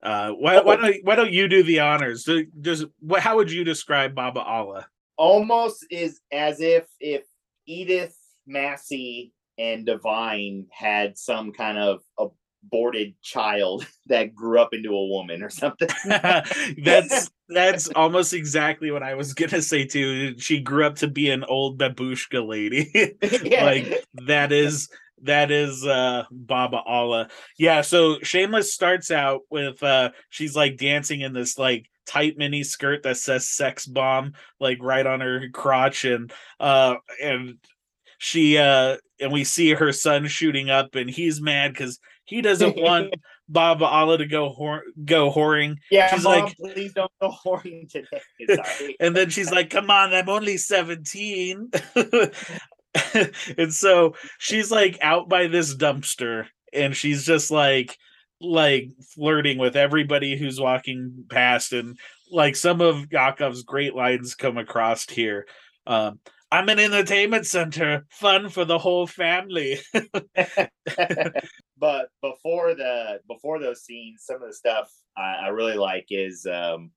Uh, why, why don't why don't you do the honors? Does what? How would you describe Baba Allah? Almost is as if if Edith Massey and Divine had some kind of aborted child that grew up into a woman or something. That's that's almost exactly what I was gonna say too. She grew up to be an old babushka lady. Yeah. Like that is. That is uh, Baba Allah. Yeah, so Shameless starts out with uh, she's like dancing in this like tight mini skirt that says sex bomb like right on her crotch, and uh, and she uh, and we see her son shooting up, and he's mad because he doesn't want Baba Allah to go whore- go whoring. Yeah, she's Mom, like, please don't go whoring today. Sorry. And then she's like, come on, I'm only seventeen. And so she's like out by this dumpster, and she's just like like flirting with everybody who's walking past, and like some of Yakov's great lines come across here. um I'm an entertainment center, fun for the whole family. But before the before those scenes, some of the stuff I, I really like is um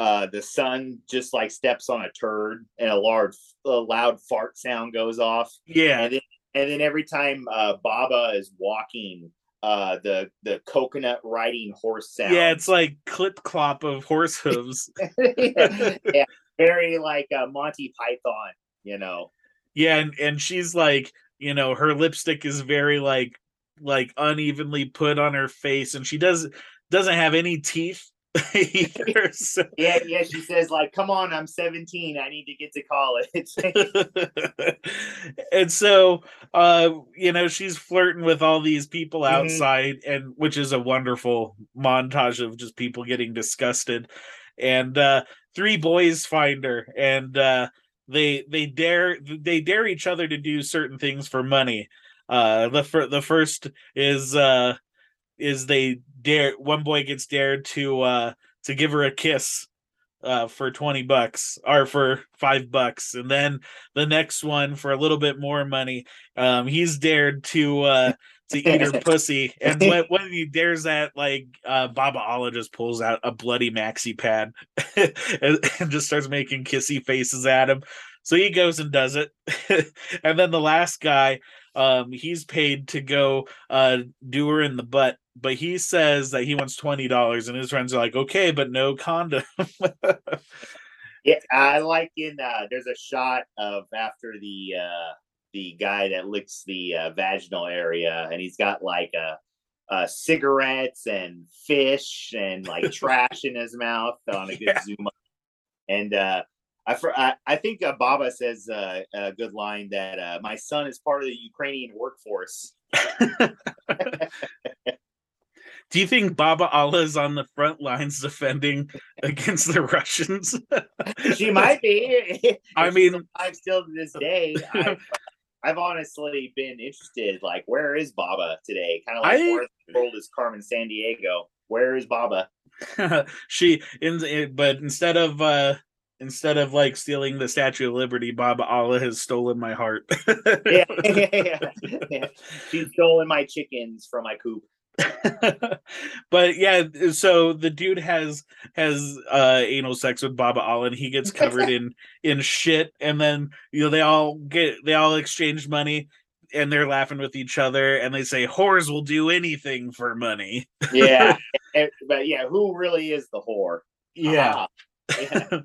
Uh, the son just like steps on a turd, and a large, a loud fart sound goes off. Yeah, and then, and then every time uh, Baba is walking, uh, the the coconut riding horse sound. Yeah, it's like clip clop of horse hooves. Yeah. Yeah, very like uh, Monty Python, you know. Yeah, and and she's like, you know, her lipstick is very like like unevenly put on her face, and she does doesn't have any teeth. So. Yeah, yeah, she says like, come on, I'm seventeen, I need to get to college. And so uh you know, she's flirting with all these people outside, mm-hmm. and which is a wonderful montage of just people getting disgusted, and uh three boys find her, and uh they they dare they dare each other to do certain things for money. uh the, fir- the first is uh is they dare one boy gets dared to uh to give her a kiss uh for twenty bucks or for five bucks, and then the next one for a little bit more money, um he's dared to uh to eat her pussy, and when, when he dares that, like uh Baba Allah just pulls out a bloody maxi pad and, and just starts making kissy faces at him, so he goes and does it. And then the last guy, um he's paid to go uh do her in the butt, but he says that he wants twenty dollars, and his friends are like, okay, but no condom. Yeah, I like in uh there's a shot of after the uh the guy that licks the uh, vaginal area, and he's got like a uh cigarettes and fish and like trash in his mouth on a good yeah. zoom up. And uh I, I think uh, Baba says uh, a good line that uh, my son is part of the Ukrainian workforce. Do you think Baba Allah is on the front lines defending against the Russians? She might be. I mean, I'm still to this day. I've, I've honestly been interested. Like, where is Baba today? Kind of like I... where the world is Carmen Sandiego. Where is Baba? She in, but instead of. Uh... Instead of like stealing the Statue of Liberty, Baba Allah has stolen my heart. Yeah, yeah, yeah, yeah. She's stolen my chickens from my coop. But yeah, so the dude has has uh, anal sex with Baba Allah, and he gets covered in in shit. And then you know they all get they all exchange money, and they're laughing with each other, and they say whores will do anything for money. Yeah, and, but yeah, who really is the whore? Yeah, uh-huh. Yeah.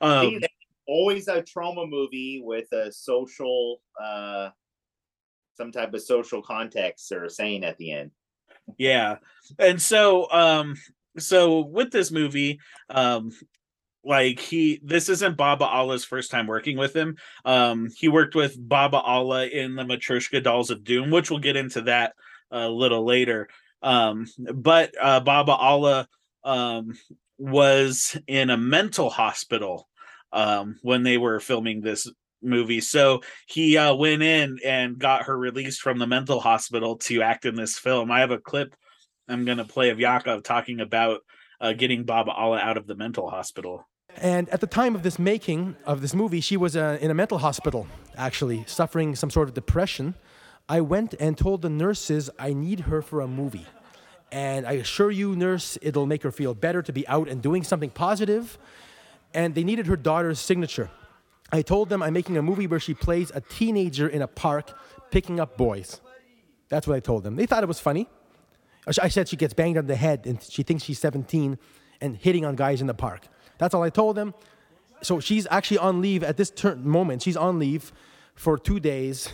um, See, always a Troma movie with a social, uh, some type of social context or saying at the end. Yeah. And so um so with this movie, um like he this isn't Baba Allah's first time working with him. Um he worked with Baba Allah in the Matryoshka Dolls of Doom, which we'll get into that a little later. Um but uh Baba Allah um was in a mental hospital um when they were filming this movie, so he uh went in and got her released from the mental hospital to act in this film. I have a clip I'm gonna play of Yakov talking about uh getting Baba Allah out of the mental hospital. And at the time of this making of this movie, she was uh, in a mental hospital, actually suffering some sort of depression. I went and told the nurses I need her for a movie, and I assure you, nurse, it'll make her feel better to be out and doing something positive. And they needed her daughter's signature. I told them I'm making a movie where she plays a teenager in a park picking up boys. That's what I told them. They thought it was funny. I said she gets banged on the head and she thinks she's seventeen and hitting on guys in the park. That's all I told them. So she's actually on leave at this ter- moment. She's on leave for two days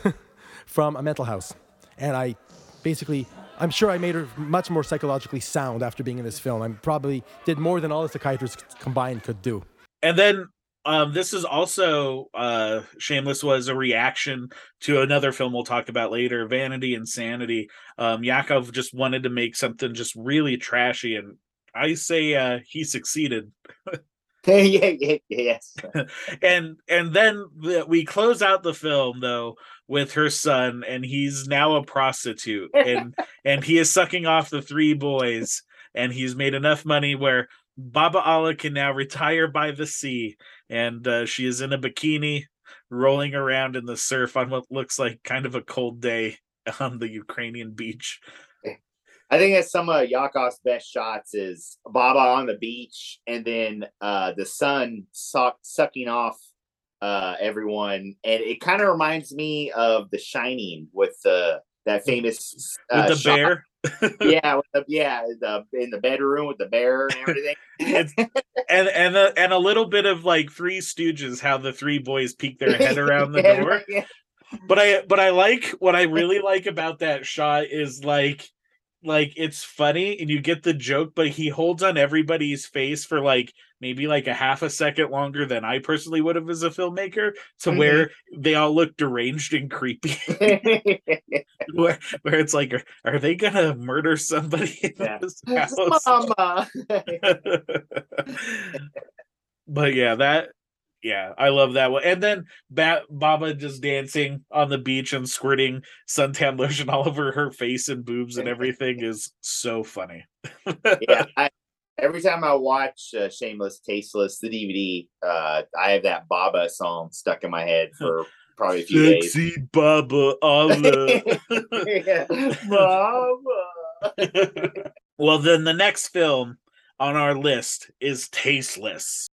from a mental house. And I basically, I'm sure I made her much more psychologically sound after being in this film. I probably did more than all the psychiatrists combined could do. And then Um, this is also uh, Shameless was a reaction to another film we'll talk about later, Vanity and Sanity. Um, Yakov just wanted to make something just really trashy, and I say uh, he succeeded. yeah, yeah, yes. and and then the, we close out the film though with her son, and he's now a prostitute, and and he is sucking off the three boys, and he's made enough money where Baba Allah can now retire by the sea, and uh, she is in a bikini rolling around in the surf on what looks like kind of a cold day on the Ukrainian beach. I think that's some of Yakov's best shots is Baba on the beach, and then uh, the sun suck- sucking off uh, everyone. And it kind of reminds me of The Shining with the that famous uh, with the shot. Bear. yeah, with the, yeah, the, in the bedroom with the bear and everything, and and a, and a little bit of like Three Stooges, how the three boys peek their head around the yeah, door. Yeah. But I but I like what I really like about that shot is like like it's funny and you get the joke, but he holds on everybody's face for like maybe like a half a second longer than I personally would have as a filmmaker, to mm-hmm. where they all look deranged and creepy. where, where it's like, are, are they going to murder somebody in yeah. this house? Mama. But yeah, that, yeah, I love that one. And then ba- Baba just dancing on the beach and squirting suntan lotion all over her face and boobs and everything is so funny. yeah, I- Every time I watch uh, Shameless Tasteless, the D V D, uh, I have that Baba song stuck in my head for probably a few days. Sexy Baba Allah. yeah. Baba. Well, then the next film on our list is Tasteless.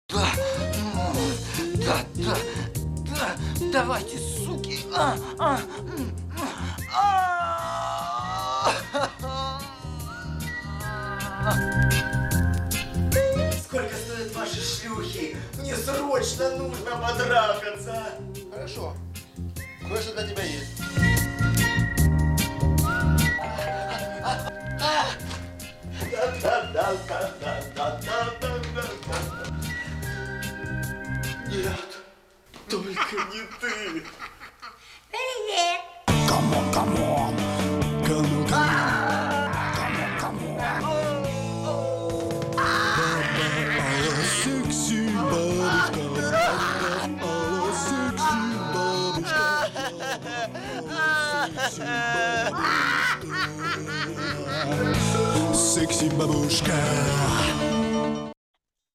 Мне срочно нужно потрахаться. Хорошо. Кое-что для тебя есть. Нет, только не ты. Привет. Камон, камон. Камон, камон. Камон, камон.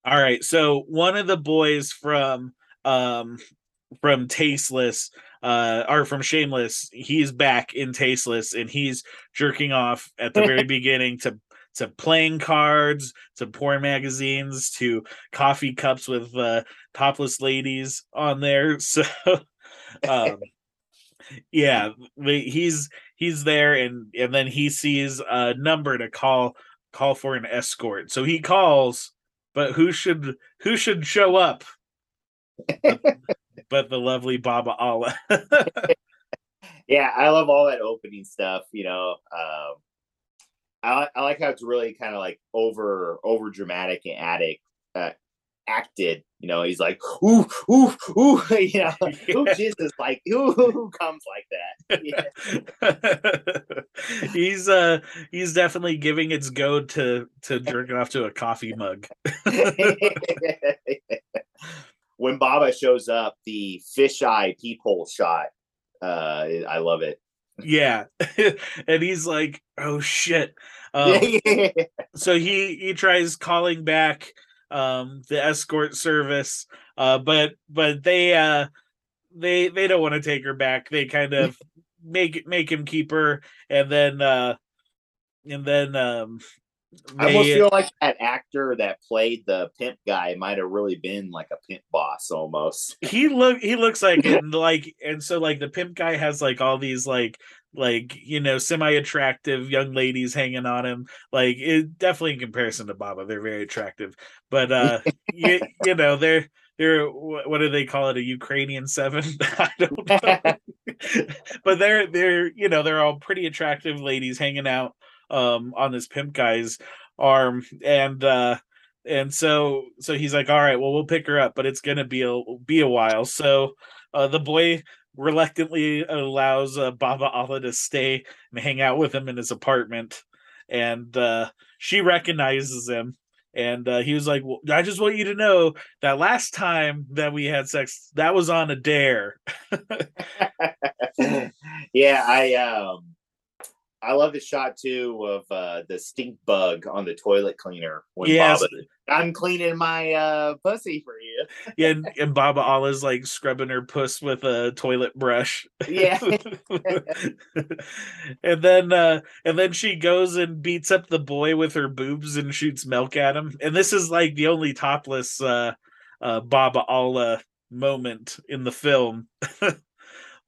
All right, so one of the boys from um from Tasteless uh, are from Shameless. He's back in Tasteless, and he's jerking off at the very beginning to to playing cards, to porn magazines, to coffee cups with uh, topless ladies on there. So, um, yeah, he's he's there, and and then he sees a number to call call for an escort. So he calls, but who should who should show up? But, but the lovely Baba Allah. Yeah, I love all that opening stuff. You know, um, I I like how it's really kind of like over over dramatic and addict uh, acted. You know, he's like, ooh, ooh, ooh. You know, yeah. Ooh, Jesus, like, ooh, who comes like that? Yeah. he's uh, he's definitely giving its go to to jerking off to a coffee mug. When Baba shows up, the fisheye peephole shot. Uh, I love it. Yeah. And he's like, oh, shit. Um, so he, he tries calling back um, the escort service, uh, but but they uh, they they don't want to take her back. They kind of make make him keep her. And then uh, and then um, They, I almost feel like that actor that played the pimp guy might have really been like a pimp boss almost. He look he looks like and like and so like the pimp guy has like all these like like you know semi-attractive young ladies hanging on him. Like it definitely in comparison to Baba, they're very attractive. But uh you, you know they're they're what do they call it, a Ukrainian seven? I don't know. But they're they're you know they're all pretty attractive ladies hanging out um on this pimp guy's arm, and uh and so so he's like, all right, well, we'll pick her up, but it's gonna be a be a while. So uh the boy reluctantly allows uh, Baba Allah to stay and hang out with him in his apartment, and uh she recognizes him, and uh he was like, well, I just want you to know that last time that we had sex, that was on a dare. Yeah, I um I love the shot too of uh, the stink bug on the toilet cleaner. When yes. Baba, I'm cleaning my uh, pussy for you. Yeah, and, and Baba Allah's like scrubbing her puss with a toilet brush. Yeah. and then uh, and then she goes and beats up the boy with her boobs and shoots milk at him. And this is like the only topless uh, uh, Baba Allah moment in the film. No,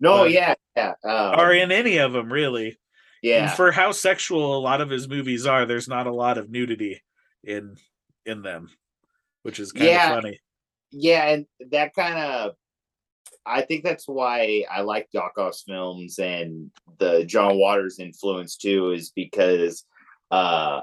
but, yeah, yeah, um, or in any of them really. Yeah. And for how sexual a lot of his movies are, there's not a lot of nudity in in them, which is kind yeah. of funny. Yeah, and that kind of, I think that's why I like Yakov's films and the John Waters influence too, is because uh,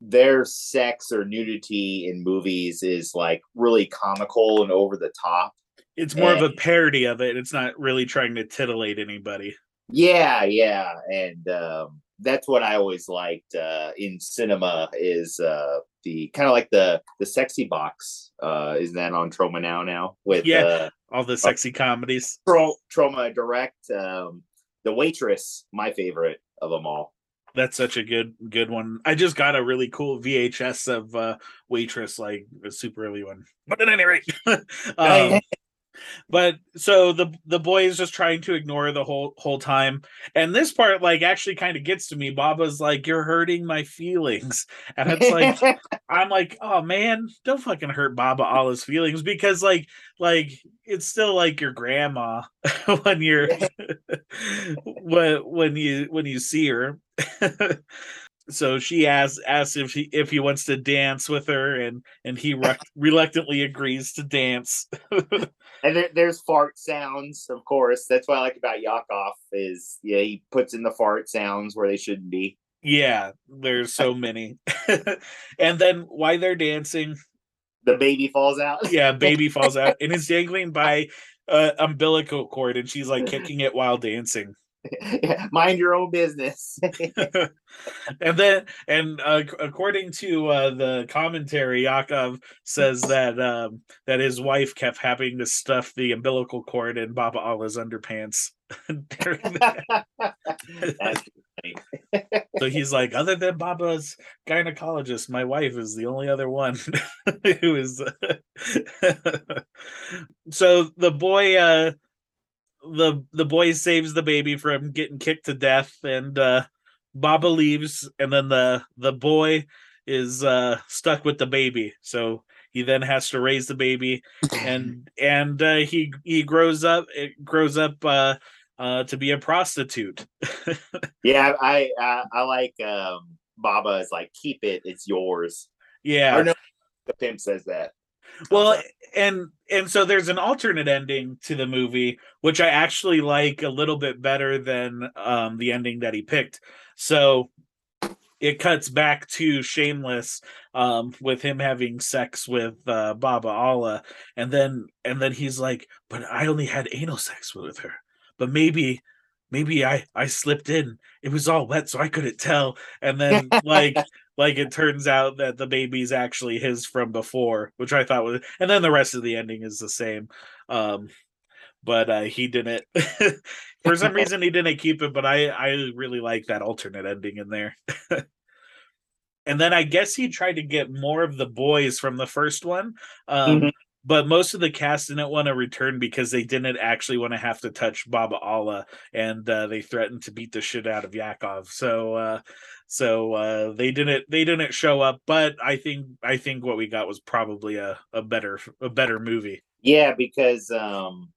their sex or nudity in movies is like really comical and over the top. It's more and, of a parody of it. It's not really trying to titillate anybody. Yeah, yeah, and um, that's what I always liked uh, in cinema is uh, the kind of like the the sexy box. Uh, isn't that on Troma Now now with yeah uh, all the sexy uh, comedies? Troma Direct, um, The Waitress, my favorite of them all. That's such a good good one. I just got a really cool V H S of uh, Waitress, like a super early one. But at any rate. um, But so the the boy is just trying to ignore her the whole whole time, and this part like actually kind of gets to me. Baba's like, "You're hurting my feelings," and it's like, I'm like, "Oh man, don't fucking hurt Baba Allah's feelings," because like like it's still like your grandma when you're when when you when you see her. So she asks asks if he if he wants to dance with her, and and he re- reluctantly agrees to dance. And there, there's fart sounds, of course. That's what I like about Yakov is yeah he puts in the fart sounds where they shouldn't be. Yeah, there's so many. And then while they're dancing, the baby falls out. Yeah, baby falls out, and it's dangling by uh, umbilical cord, and she's like kicking it while dancing. Mind your own business. and then and uh, according to uh, the commentary, Yakov says that um, that his wife kept having to stuff the umbilical cord in Baba Allah's underpants. That's funny. So he's like, other than Baba's gynecologist, my wife is the only other one who is. So the boy uh the the boy saves the baby from getting kicked to death, and uh, Baba leaves, and then the the boy is uh, stuck with the baby. So he then has to raise the baby, and and uh, he he grows up it grows up uh, uh, to be a prostitute. yeah, I I, I like um, Baba is like, keep it, it's yours. Yeah, or no, the pimp says that. Well, and and so there's an alternate ending to the movie, which I actually like a little bit better than um, the ending that he picked. So it cuts back to Shameless um, with him having sex with uh, Baba Allah, and then and then he's like, "But I only had anal sex with her. But maybe, maybe I I slipped in. It was all wet, so I couldn't tell." And then like. Like, it turns out that the baby's actually his from before, which I thought was... And then the rest of the ending is the same. Um, but uh, he didn't... For some reason, he didn't keep it, but I, I really like that alternate ending in there. And then I guess he tried to get more of the boys from the first one. Um, mm-hmm. But most of the cast didn't want to return because they didn't actually want to have to touch Baba Allah. And uh, they threatened to beat the shit out of Yakov. So... Uh, So uh, they didn't they didn't show up, but I think I think what we got was probably a, a better a better movie. Yeah, because um,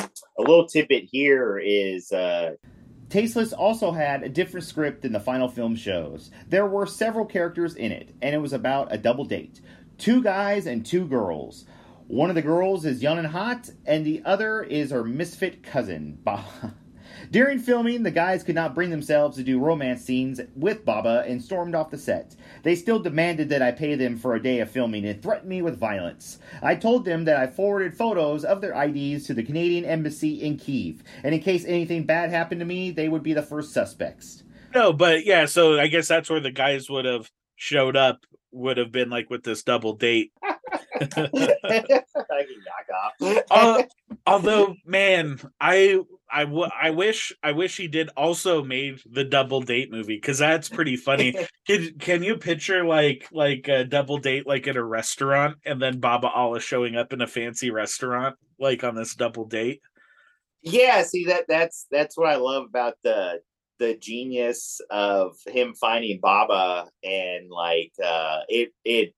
a little tidbit here is uh, Tasteless also had a different script than the final film shows. There were several characters in it, and it was about a double date: two guys and two girls. One of the girls is young and hot, and the other is her misfit cousin, Baba. During filming, the guys could not bring themselves to do romance scenes with Baba and stormed off the set. They still demanded that I pay them for a day of filming and threatened me with violence. I told them that I forwarded photos of their I Ds to the Canadian Embassy in Kyiv, and in case anything bad happened to me, they would be the first suspects. No, but yeah, so I guess that's where the guys would have showed up, would have been like with this double date. uh, although, man, I... I, w- I wish I wish he did also made the double date movie, because that's pretty funny. can, can you picture like like a double date like at a restaurant, and then Baba Allah showing up in a fancy restaurant like on this double date? Yeah, see that that's that's what I love about the the genius of him finding Baba, and like uh, it it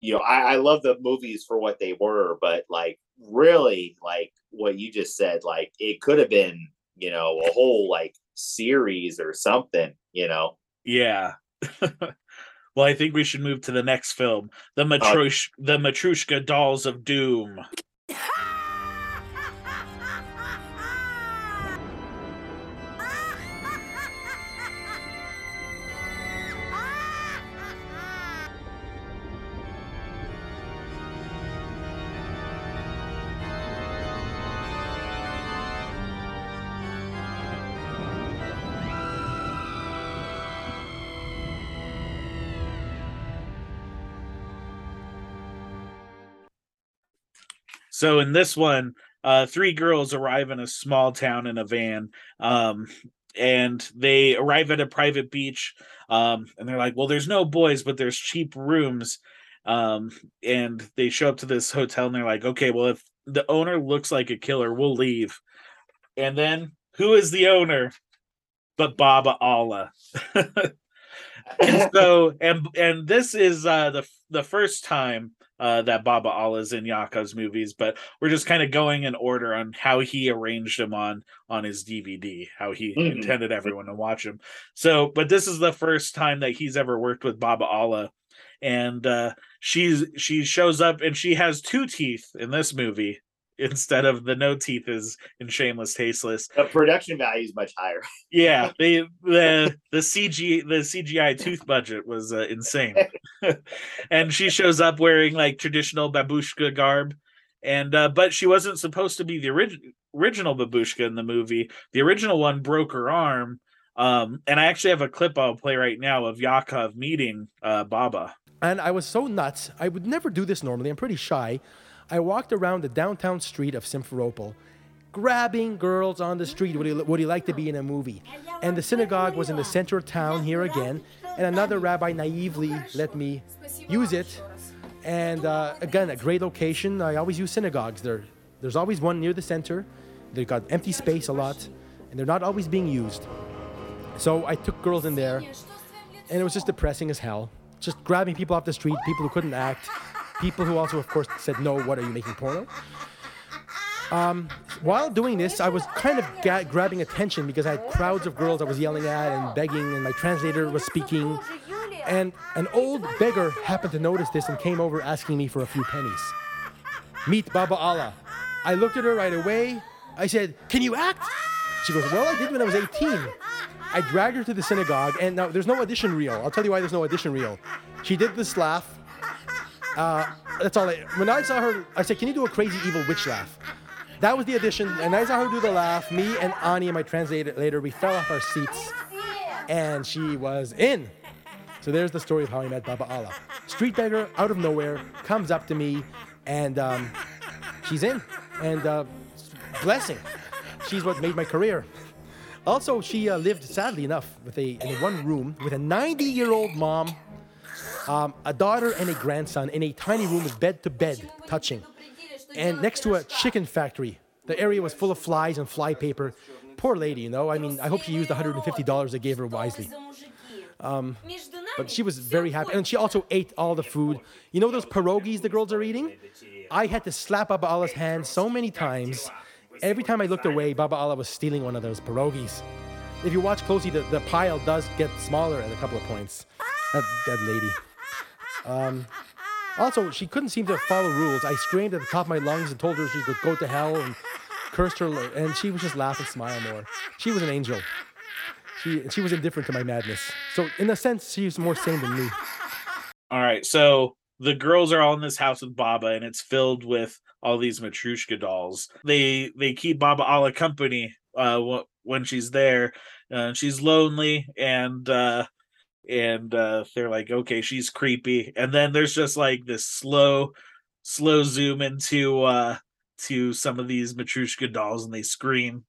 you know I, I love the movies for what they were, but like. Really, like what you just said, like it could have been, you know, a whole like series or something, you know. Yeah. Well, I think we should move to the next film, the Matryosh, uh, the Matryoshka Dolls of Doom. So in this one, uh, three girls arrive in a small town in a van, um, and they arrive at a private beach, um, and they're like, well, there's no boys, but there's cheap rooms. Um, and they show up to this hotel, and they're like, okay, well, if the owner looks like a killer, we'll leave. And then who is the owner but Baba Allah? And so, and and this is uh, the the first time uh, that Baba Allah is in Yakov's movies, but we're just kind of going in order on how he arranged him on on his D V D, how he mm-hmm. intended everyone to watch him. So, but this is the first time that he's ever worked with Baba Allah, and uh, she's she shows up and she has two teeth in this movie instead of the no teeth is in Shameless Tasteless. The production value is much higher. Yeah, they, the the C G the C G I tooth budget was uh, insane. And she shows up wearing like traditional babushka garb, and uh, but she wasn't supposed to be the orig- original babushka in the movie. The original one broke her arm, um, and I actually have a clip I'll play right now of Yakov meeting uh, Baba. And I was so nuts. I would never do this normally. I'm pretty shy. I walked around the downtown street of Simferopol, grabbing girls on the street. Would he, would he like to be in a movie? And the synagogue was in the center of town here again, and another rabbi naively let me use it. And uh, again, a great location. I always use synagogues. There, there's always one near the center, They've got empty space a lot, and they're not always being used. So I took girls in there, and it was just depressing as hell. Just grabbing people off the street, people who couldn't act, people who also, of course, said, no, what are you making porno? Um, while doing this, I was kind of ga- grabbing attention because I had crowds of girls I was yelling at and begging, and my translator was speaking. And an old beggar happened to notice this and came over asking me for a few pennies. Meet Baba Allah. I looked at her right away. I said, can you act? She goes, well, I did when I was eighteen. I dragged her to the synagogue, and now there's no audition reel. I'll tell you why there's no audition reel. She did this laugh. Uh, that's all I, when I saw her, I said, can you do a crazy evil witch laugh? That was the audition, and I saw her do the laugh. Me and Ani and my translator later, we fell off our seats, and she was in. So there's the story of how I met Baba Allah. Street beggar, out of nowhere, comes up to me, and um, she's in. And uh, blessing. She's what made my career. Also, she uh, lived, sadly enough, with a, in one room with a ninety-year-old mom, um, a daughter, and a grandson in a tiny room with bed to bed touching. And next to a chicken factory. The area was full of flies and fly paper. Poor lady, you know. I mean, I hope she used the one hundred fifty dollars I gave her wisely. Um, but she was very happy. And she also ate all the food. You know those pierogies the girls are eating? I had to slap Baba Allah's hand so many times. Every time I looked away, Baba Allah was stealing one of those pierogies. If you watch closely, the, the pile does get smaller at a couple of points. That, that lady. Um... Also, she couldn't seem to follow rules. I screamed at the top of my lungs and told her she could go to hell and cursed her, and she would just laugh and smile more. She was an angel. She she was indifferent to my madness. So in a sense, she was more sane than me. All right, so the girls are all in this house with Baba, and it's filled with all these Matryoshka dolls. They they keep Baba Allah company uh, when she's there. Uh, she's lonely, and... Uh, and uh they're like, okay, she's creepy. And then there's just like this slow slow zoom into uh to some of these Matryoshka dolls, and they scream.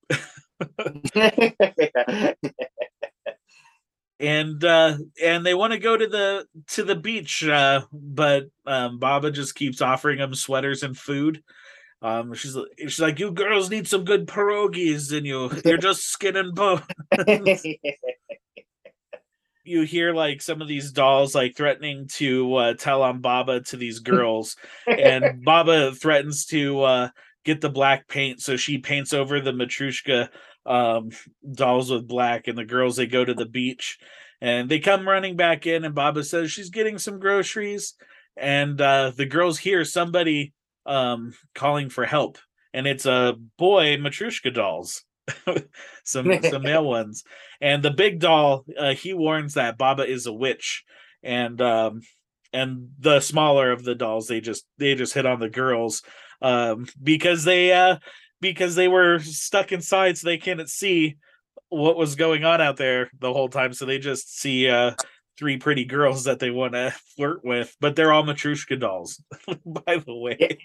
and uh and they want to go to the to the beach, uh but um Baba just keeps offering them sweaters and food. Um, she's she's like, you girls need some good pierogies in you, you're just skin and bone. You hear like some of these dolls like threatening to uh, tell on Baba to these girls, and Baba threatens to uh, get the black paint. So she paints over the Matryoshka um, dolls with black, and the girls, they go to the beach and they come running back in, and Baba says she's getting some groceries, and uh, the girls hear somebody um, calling for help, and it's a boy Matryoshka dolls. some some male ones, and the big doll uh, he warns that Baba is a witch, and um and the smaller of the dolls, they just they just hit on the girls um because they uh because they were stuck inside, so they couldn't see what was going on out there the whole time, so they just see uh three pretty girls that they want to flirt with, but they're all Matryoshka dolls. By the way, yeah.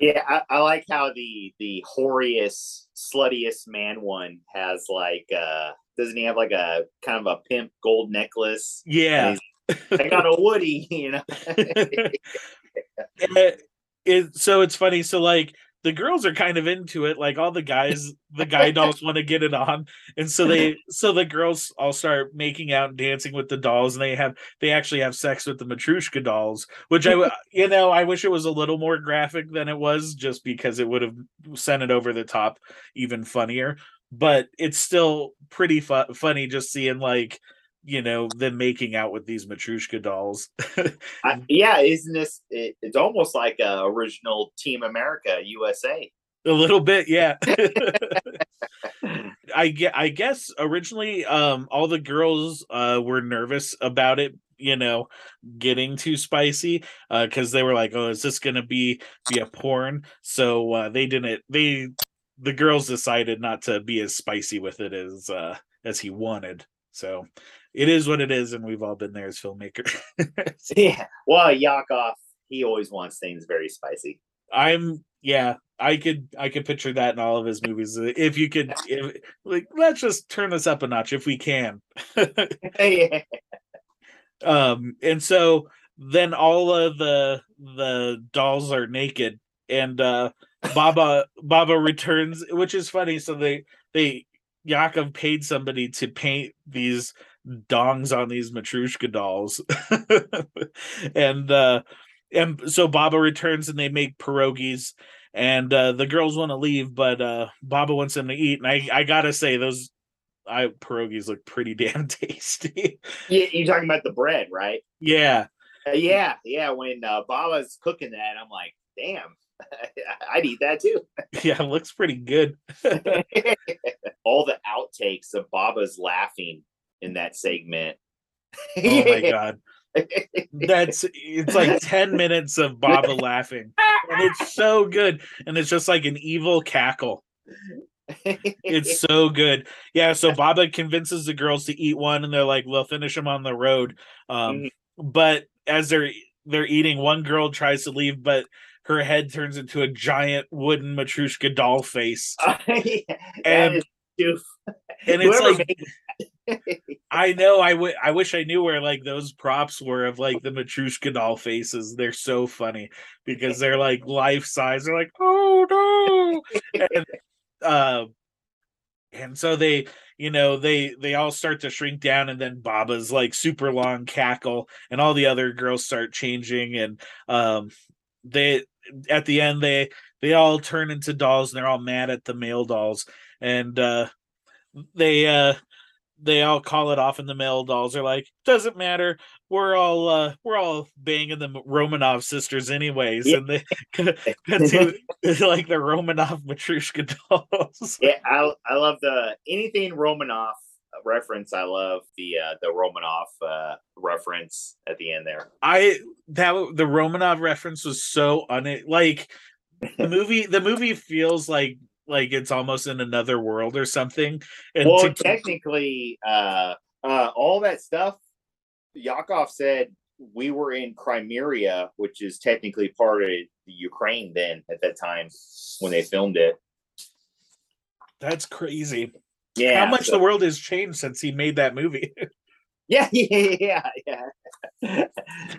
Yeah, I, I like how the the hoariest, sluttiest man one has like uh doesn't he have like a kind of a pimp gold necklace? Yeah. I got a Woody, you know. it, it, so it's funny. So like the girls are kind of into it. Like all the guys, the guy dolls want to get it on. And so they so the girls all start making out and dancing with the dolls, and they have they actually have sex with the Matryoshka dolls, which I you know, I wish it was a little more graphic than it was, just because it would have sent it over the top even funnier. But it's still pretty fu- funny just seeing like, you know, them making out with these Matryoshka dolls. uh, yeah, isn't this, it, it's almost like a original Team America U S A. A little bit, yeah. I, ge- I guess originally um, all the girls uh, were nervous about it, you know, getting too spicy, because uh, they were like, oh, is this going to be, be a porn? So uh, they didn't, they, the girls decided not to be as spicy with it as uh, as he wanted. So it is what it is, and we've all been there as filmmakers. Yeah. Well, Yakov, he always wants things very spicy. I'm, yeah, I could, I could picture that in all of his movies. If you could, if, like, let's just turn this up a notch if we can. Yeah. Um, and so then all of the the dolls are naked, and uh, Baba Baba returns, which is funny. So they they Yakov paid somebody to paint these dongs on these Matryoshka dolls, and uh, and so Baba returns and they make pierogies, and uh, the girls want to leave, but uh, Baba wants them to eat. And I I gotta say those I pierogies look pretty damn tasty. You're talking about the bread, right? Yeah, uh, yeah, yeah. When uh, Baba's cooking that, I'm like, damn. I'd eat that too. Yeah, it looks pretty good. All the outtakes of Baba's laughing in that segment. Oh my god. That's it's like ten minutes of Baba laughing. And it's so good. And it's just like an evil cackle. It's so good. Yeah, so Baba convinces the girls to eat one and they're like, we'll finish them on the road. Um, mm-hmm. But as they're they're eating, one girl tries to leave, but her head turns into a giant wooden Matryoshka doll face. Uh, yeah, and, and it's like, I know, I, w- I wish I knew where like those props were of like the Matryoshka doll faces. They're so funny because they're like life size. They're like, oh no. and, uh, and so they, you know, they, they all start to shrink down, and then Baba's like super long cackle and all the other girls start changing. And, um, they, at the end, they they all turn into dolls, and they're all mad at the male dolls, and uh, they uh, they all call it off, and the male dolls are like, "Doesn't matter, we're all uh, we're all banging the Romanov sisters anyways," yeah. And they continue, like the Romanov Matryoshka dolls. Yeah, I I love the anything Romanov reference. I love the uh, the Romanov uh, reference at the end there. I that the Romanov reference was so un like the movie. The movie feels like like it's almost in another world or something. And well, to- technically, uh, uh, all that stuff Yakov said, we were in Crimea, which is technically part of the Ukraine. Then at that time when they filmed it, that's crazy. Yeah, how much so, the world has changed since he made that movie. yeah, yeah, yeah, yeah.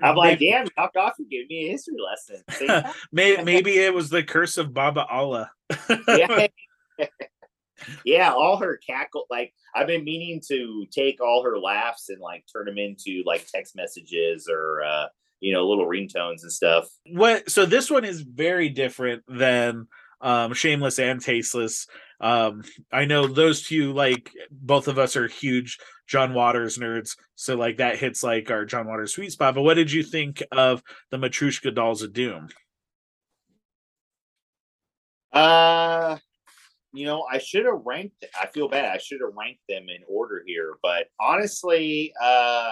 I'm like, damn, Yakov, you gave me a history lesson. maybe, maybe it was the curse of Baba Allah. yeah. yeah, all her cackle. Like, I've been meaning to take all her laughs and like turn them into like text messages or uh, you know, little ringtones and stuff. What? So this one is very different than um, Shameless and Tasteless. Um, I know those two, like both of us are huge John Waters nerds, so like that hits like our John Waters sweet spot. But what did you think of the Matryoshka Dolls of Doom? Uh, you know, I should have ranked, I feel bad, I should have ranked them in order here, but honestly, uh,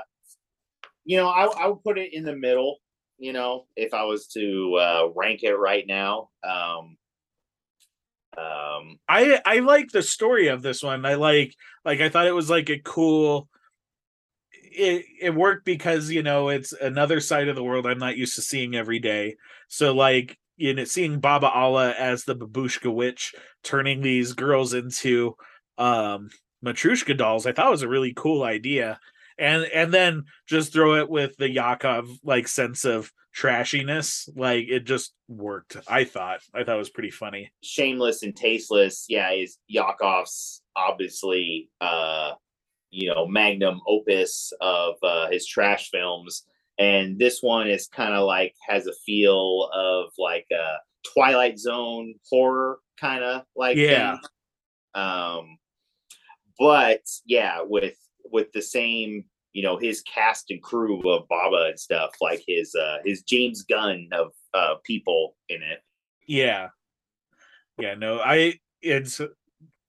you know, I, I would put it in the middle, you know, if I was to uh, rank it right now. Um, Um, I I like the story of this one. I like like I thought it was like a cool. It it worked because, you know, it's another side of the world I'm not used to seeing every day. So like, you know, seeing Baba Allah as the babushka witch turning these girls into um, Matryoshka dolls, I thought was a really cool idea. And and then just throw it with the Yakov like sense of trashiness, like it just worked. I thought, I thought it was pretty funny. Shameless and Tasteless, yeah, is Yakov's obviously, uh, you know, magnum opus of uh, his trash films, and this one is kind of like has a feel of like a Twilight Zone horror kind of like, yeah. Thing. Um, but yeah, with with the same, you know, his cast and crew of Baba and stuff, like his uh, his James Gunn of uh, people in it. Yeah, yeah, no, I it's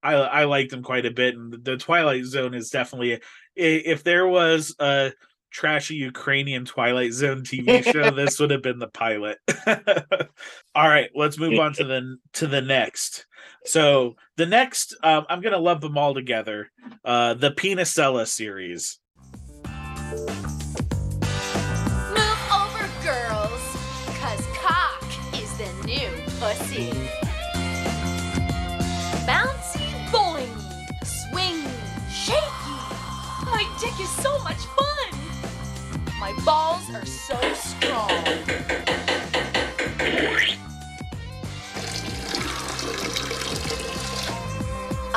I I liked him quite a bit, and the Twilight Zone is definitely, if there was a trashy Ukrainian Twilight Zone T V show, this would have been the pilot. All right, let's move on to the to the next. So the next, um, I'm gonna lump them all together. Uh, the Penicella series. Move over, girls, cause cock is the new pussy. Bouncy, boing, swing, shaky. My dick is so much fun. My balls are so strong.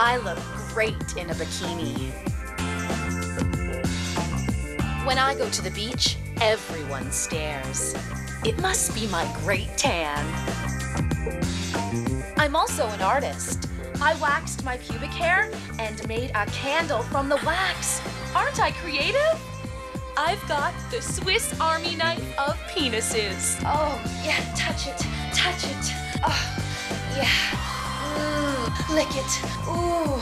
I look great in a bikini. When I go to the beach, everyone stares. It must be my great tan. I'm also an artist. I waxed my pubic hair and made a candle from the wax. Aren't I creative? I've got the Swiss Army knife of penises. Oh, yeah, touch it, touch it. Oh, yeah. Mm, lick it. Ooh,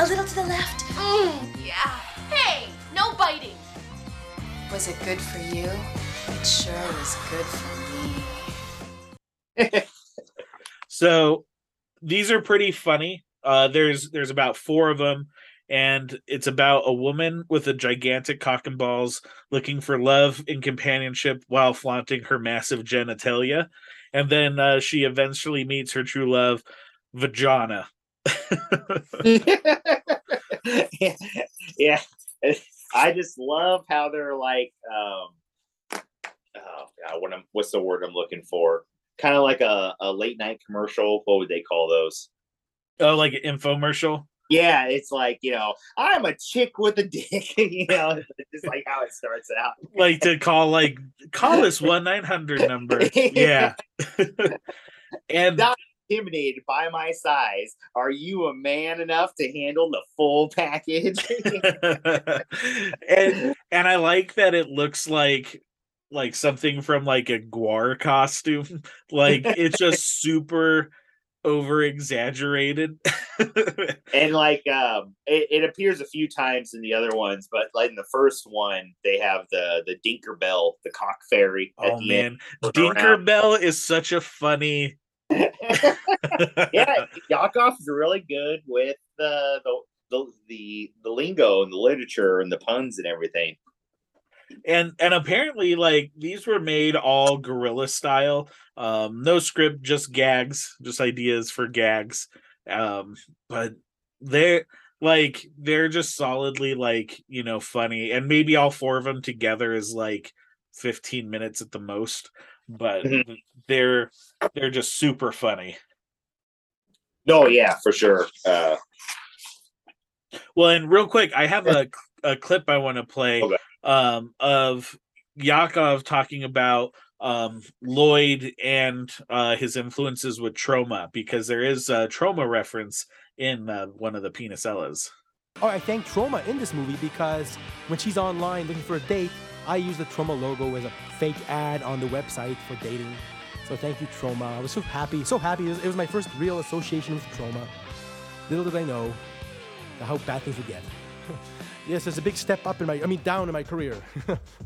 a little to the left. Mm, yeah. Hey, no biting. Was it good for you? It sure was good for me. So these are pretty funny. Uh, there's there's about four of them, and it's about a woman with a gigantic cock and balls looking for love and companionship while flaunting her massive genitalia. And then uh, she eventually meets her true love, Vagina. yeah. yeah. I just love how they're like, um, oh God, what I'm, what's the word I'm looking for? Kind of like a, a late night commercial. What would they call those? Oh, like an infomercial? Yeah, it's like, you know, I'm a chick with a dick, you know, just like how it starts out. Like to call, like, call this one nine hundred number. Yeah. And not intimidated by my size. Are you a man enough to handle the full package? and and I like that it looks like like something from like a Gwar costume. Like it's just super over exaggerated. And like um it, it appears a few times in the other ones, but like in the first one they have the the Dinkerbell, the cock fairy. Oh man, Dinkerbell is such a funny yeah, Yakov is really good with the, the the the the lingo and the literature and the puns and everything. And and apparently, like, these were made all guerrilla style. Um, no script, just gags, just ideas for gags. Um, but they're like they're just solidly, like, you know, funny. And maybe all four of them together is like fifteen minutes at the most. But mm-hmm. they're they're just super funny. No, yeah, for sure. Uh... Well, and real quick, I have a a clip I want to play. Okay. Um, of Yakov talking about um, Lloyd and uh, his influences with Troma, because there is a Troma reference in uh, one of the Penisellas. Oh, I thank Troma in this movie because when she's online looking for a date, I use the Troma logo as a fake ad on the website for dating. So thank you, Troma. I was so happy, so happy. It was, it was my first real association with Troma. Little did I know how bad things would get. Yes, there's a big step up in my, I mean down in my career.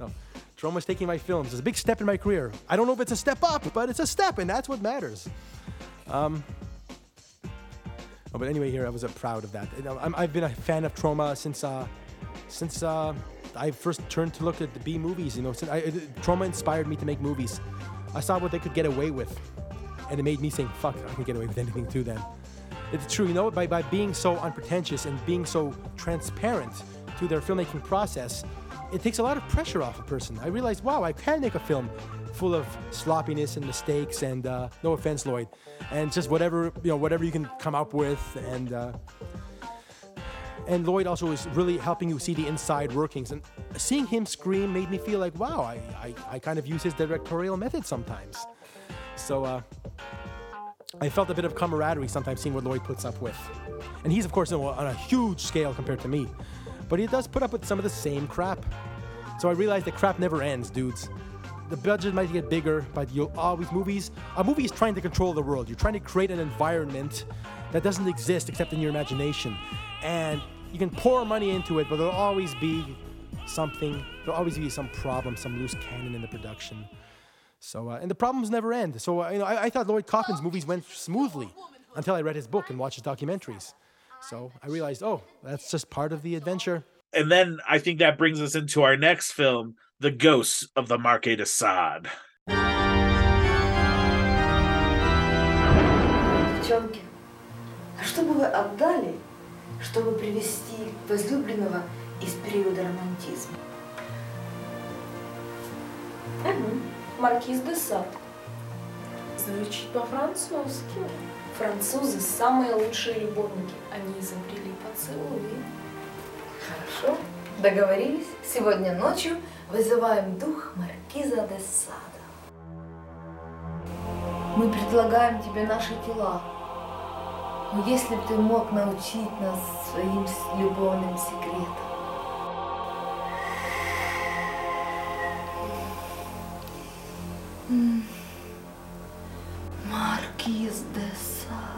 No, Troma's taking my films. There's a big step in my career. I don't know if it's a step up, but it's a step, and that's what matters. Um, oh, but anyway, here, I was uh, proud of that. And I'm, I've been a fan of Troma since uh, since uh, I first turned to look at the B movies. You know, since I, Troma inspired me to make movies. I saw what they could get away with, and it made me think, fuck, I can get away with anything too then. It's true, you know, by, by being so unpretentious and being so transparent to their filmmaking process, it takes a lot of pressure off a person. I realized, wow, I can make a film full of sloppiness and mistakes and uh, no offense, Lloyd, and just whatever, you know, whatever you can come up with. And uh, and Lloyd also is really helping you see the inside workings. And seeing him scream made me feel like, wow, I, I, I kind of use his directorial method sometimes. So uh, I felt a bit of camaraderie sometimes seeing what Lloyd puts up with. And he's, of course, on a huge scale compared to me. But he does put up with some of the same crap. So I realized that crap never ends, dudes. The budget might get bigger, but you'll always, movies, a movie is trying to control the world. You're trying to create an environment that doesn't exist except in your imagination. And you can pour money into it, but there'll always be something, there'll always be some problem, some loose cannon in the production. So, uh, and the problems never end. So, uh, you know, I, I thought Lloyd Kaufman's movies went smoothly until I read his book and watched his documentaries. So I realized, oh, that's just part of the adventure. And then I think that brings us into our next film, The Ghosts of the Marquis de Sade. Девчонки, а что бы вы отдали, чтобы привести возлюбленного из периода романтизма? Маркиз де Сад. звучит по-французски. Французы самые лучшие любовники. Они изобрели поцелуи. Хорошо, договорились. Сегодня ночью вызываем дух маркиза де Сада. Мы предлагаем тебе наши тела. Но если бы ты мог научить нас своим любовным секретам. Маркиз де Сад.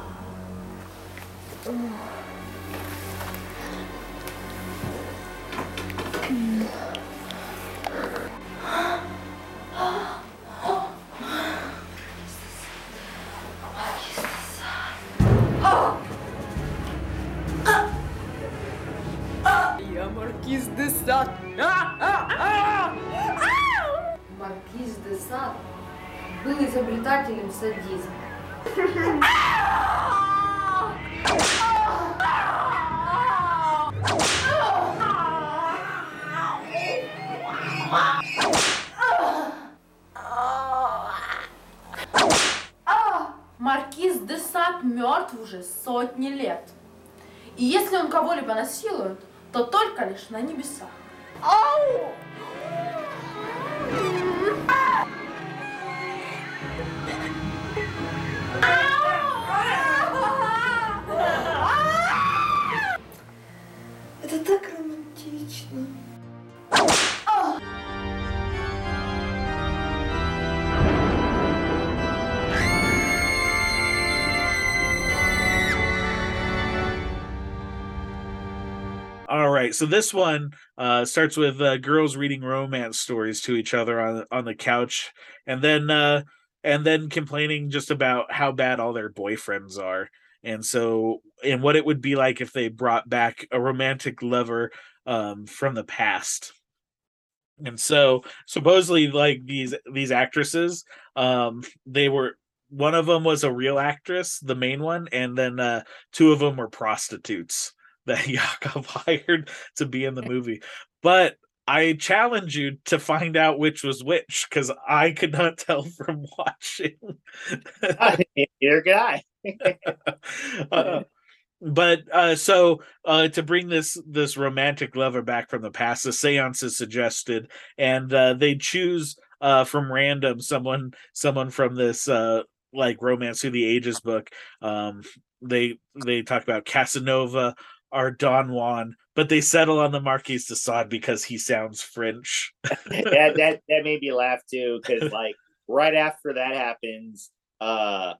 Я маркиз де Сад. Маркиз де Сад был изобретателем садизма. Маркиз де Сад мертв уже сотни лет. И если он кого-либо насилует, то только лишь на небесах. Ау! Это так романтично. All right, so this one uh, starts with uh, girls reading romance stories to each other on on the couch, and then uh, and then complaining just about how bad all their boyfriends are, and so and what it would be like if they brought back a romantic lover um, from the past. And so supposedly, like these these actresses, um, they were one of them was a real actress, the main one, and then uh, two of them were prostitutes that Yakov hired to be in the movie. But I challenge you to find out which was which, because I could not tell from watching. Neither could I. uh, but uh, so uh, to bring this this romantic lover back from the past, the seance is suggested, and uh, they choose uh, from random someone someone from this uh, like Romance Through the Ages book. Um, they they talk about Casanova or Don Juan, but they settle on the Marquis de Sade because he sounds French. that that that made me laugh too, because like right after that happens, uh,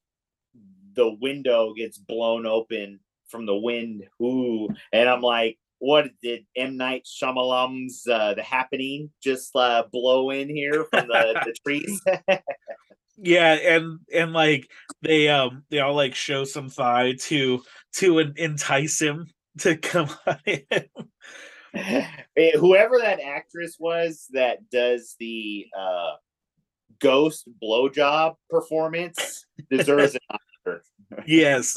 the window gets blown open from the wind. Ooh, and I'm like, what did M. Night Shyamalan's uh, The Happening just uh, blow in here from the, the trees? Yeah, and and like they um they all like show some thigh to to entice him to come on him. Whoever that actress was that does the uh ghost blowjob performance deserves an Oscar. Yes.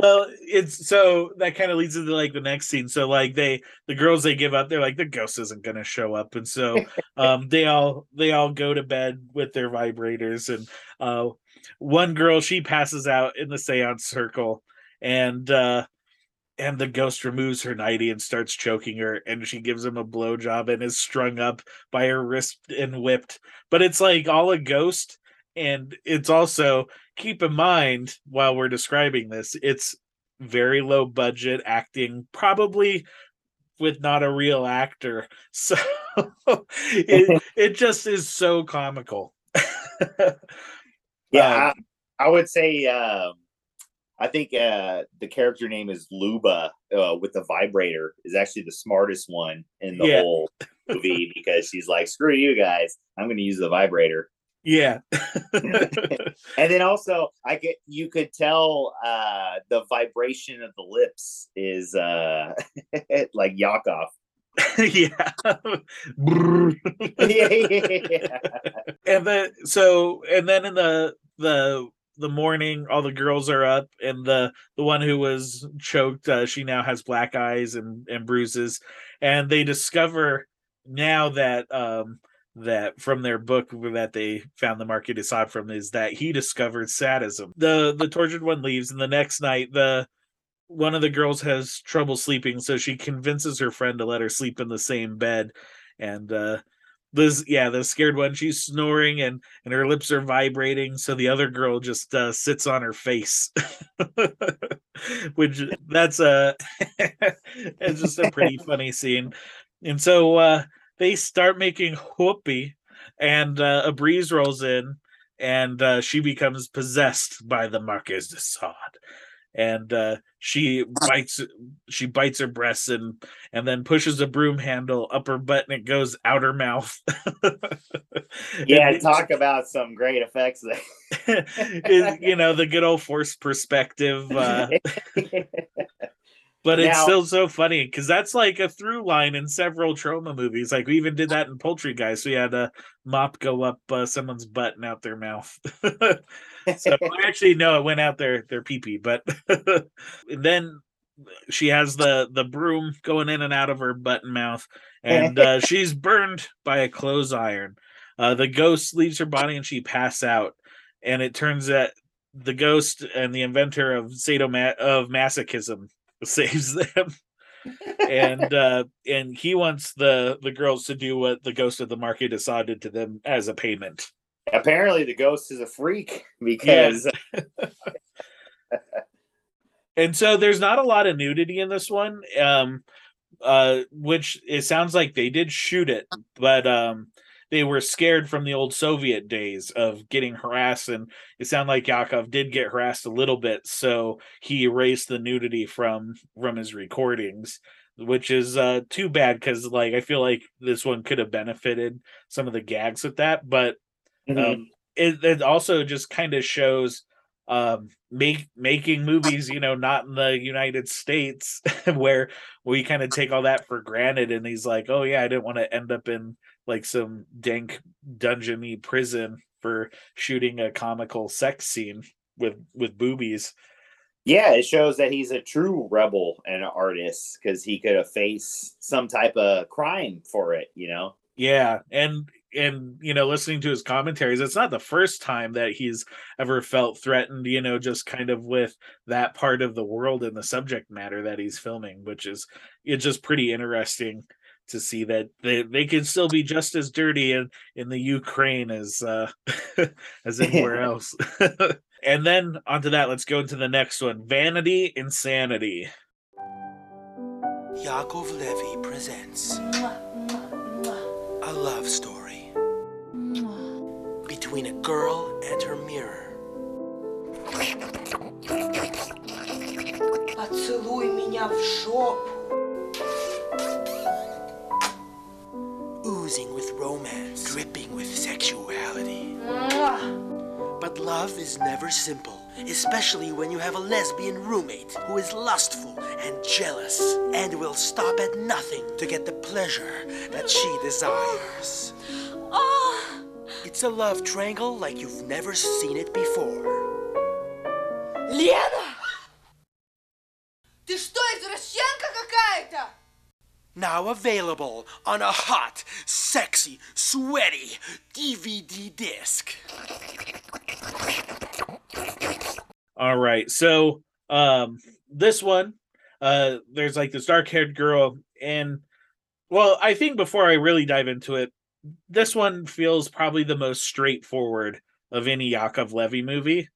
Well, it's so that kind of leads into like the next scene. So like they the girls they give up, they're like the ghost isn't gonna show up. And so um they all they all go to bed with their vibrators, and uh one girl, she passes out in the seance circle, and uh and the ghost removes her nightie and starts choking her, and she gives him a blowjob and is strung up by her wrist and whipped. But it's like all a ghost, and it's also, keep in mind while we're describing this, it's very low budget acting, probably with not a real actor. So it it just is so comical. Yeah, um, I, I would say. Um... I think uh, the character name is Luba uh, with the vibrator is actually the smartest one in the yeah. whole movie, because she's like, screw you guys, I'm going to use the vibrator. Yeah. And then also I get, you could tell uh, the vibration of the lips is uh, like Yakov. Yeah. Yeah. And then, so, and then in the, the, the morning, all the girls are up, and the the one who was choked, uh, she now has black eyes and and bruises, and they discover now that um that from their book that they found the market is hot from is that he discovered sadism. The the tortured one leaves, and the next night the one of the girls has trouble sleeping, so she convinces her friend to let her sleep in the same bed. And uh Liz, yeah, the scared one, she's snoring and and her lips are vibrating, so the other girl just uh, sits on her face, which that's a it's just a pretty funny scene. And so uh, they start making whoopee, and uh, a breeze rolls in, and uh, she becomes possessed by the Marquez de Sade, and uh, she bites she bites her breasts and and then pushes a broom handle up her butt, and it goes out her mouth. Yeah, and talk it, about some great effects there. It, you know, the good old forced perspective. Uh, but now, it's still so funny because that's like a through line in several Troma movies. Like we even did that in Poultry Guys. So we had a mop go up uh, someone's butt and out their mouth. So actually, no, it went out their their pee-pee. But then she has the, the broom going in and out of her butt and mouth. And uh, she's burned by a clothes iron. Uh, the ghost leaves her body and she passes out. And it turns out the ghost and the inventor of sadoma- of masochism saves them. and uh, and he wants the, the girls to do what the ghost of the Marquis de Sade did to them as a payment. Apparently the ghost is a freak because yeah. And so there's not a lot of nudity in this one, um uh which it sounds like they did shoot it, but um they were scared from the old Soviet days of getting harassed, and it sounded like Yakov did get harassed a little bit, so he erased the nudity from from his recordings, which is uh too bad because like I feel like this one could have benefited some of the gags with that. But Mm-hmm. Um, it, it also just kind of shows um, make, making movies, you know, not in the United States where we kind of take all that for granted. And he's like, oh, yeah, I didn't want to end up in like some dank dungeon-y prison for shooting a comical sex scene with, with boobies. Yeah, it shows that he's a true rebel and an artist because he could have faced some type of crime for it, you know? Yeah, and... And, you know, listening to his commentaries, it's not the first time that he's ever felt threatened, you know, just kind of with that part of the world and the subject matter that he's filming, which is it's just pretty interesting to see that they, they can still be just as dirty in, in the Ukraine as uh, as anywhere else. And then onto that, let's go into the next one. Vanity Insanity. Yakov Levi presents a love story between a girl and her mirror. Поцелуй меня в жопу. Oozing with romance, dripping with sexuality. But love is never simple, especially when you have a lesbian roommate who is lustful and jealous and will stop at nothing to get the pleasure that she desires. It's a love triangle like you've never seen it before. Лена! Ты что, извращенка какая-то? Now available on a hot, sexy, sweaty D V D disc. All right, so um, this one, uh, there's like this dark-haired girl, and well, I think before I really dive into it, this one feels probably the most straightforward of any Yakov Levi movie.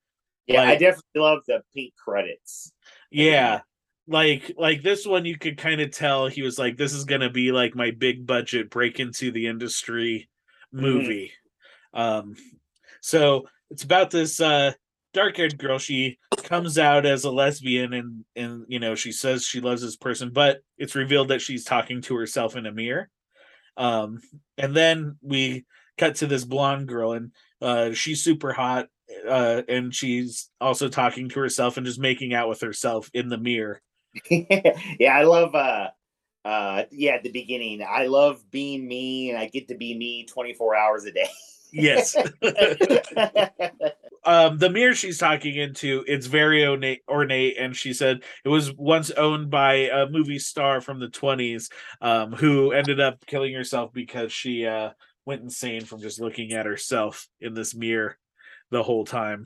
Yeah, like, I definitely love the pink credits. Yeah, like like this one, you could kind of tell he was like, this is going to be like my big budget break into the industry movie. Mm-hmm. Um, so it's about this uh, dark-haired girl. She comes out as a lesbian, and and you know she says she loves this person, but it's revealed that she's talking to herself in a mirror. Um, and then we cut to this blonde girl, and uh, she's super hot, uh, and she's also talking to herself and just making out with herself in the mirror. Yeah, I love, uh, uh, yeah, at the beginning, I love being me, and I get to be me twenty-four hours a day. Yes. Um, the mirror she's talking into, it's very ornate, ornate, and she said it was once owned by a movie star from the twenties um, who ended up killing herself because she uh, went insane from just looking at herself in this mirror the whole time.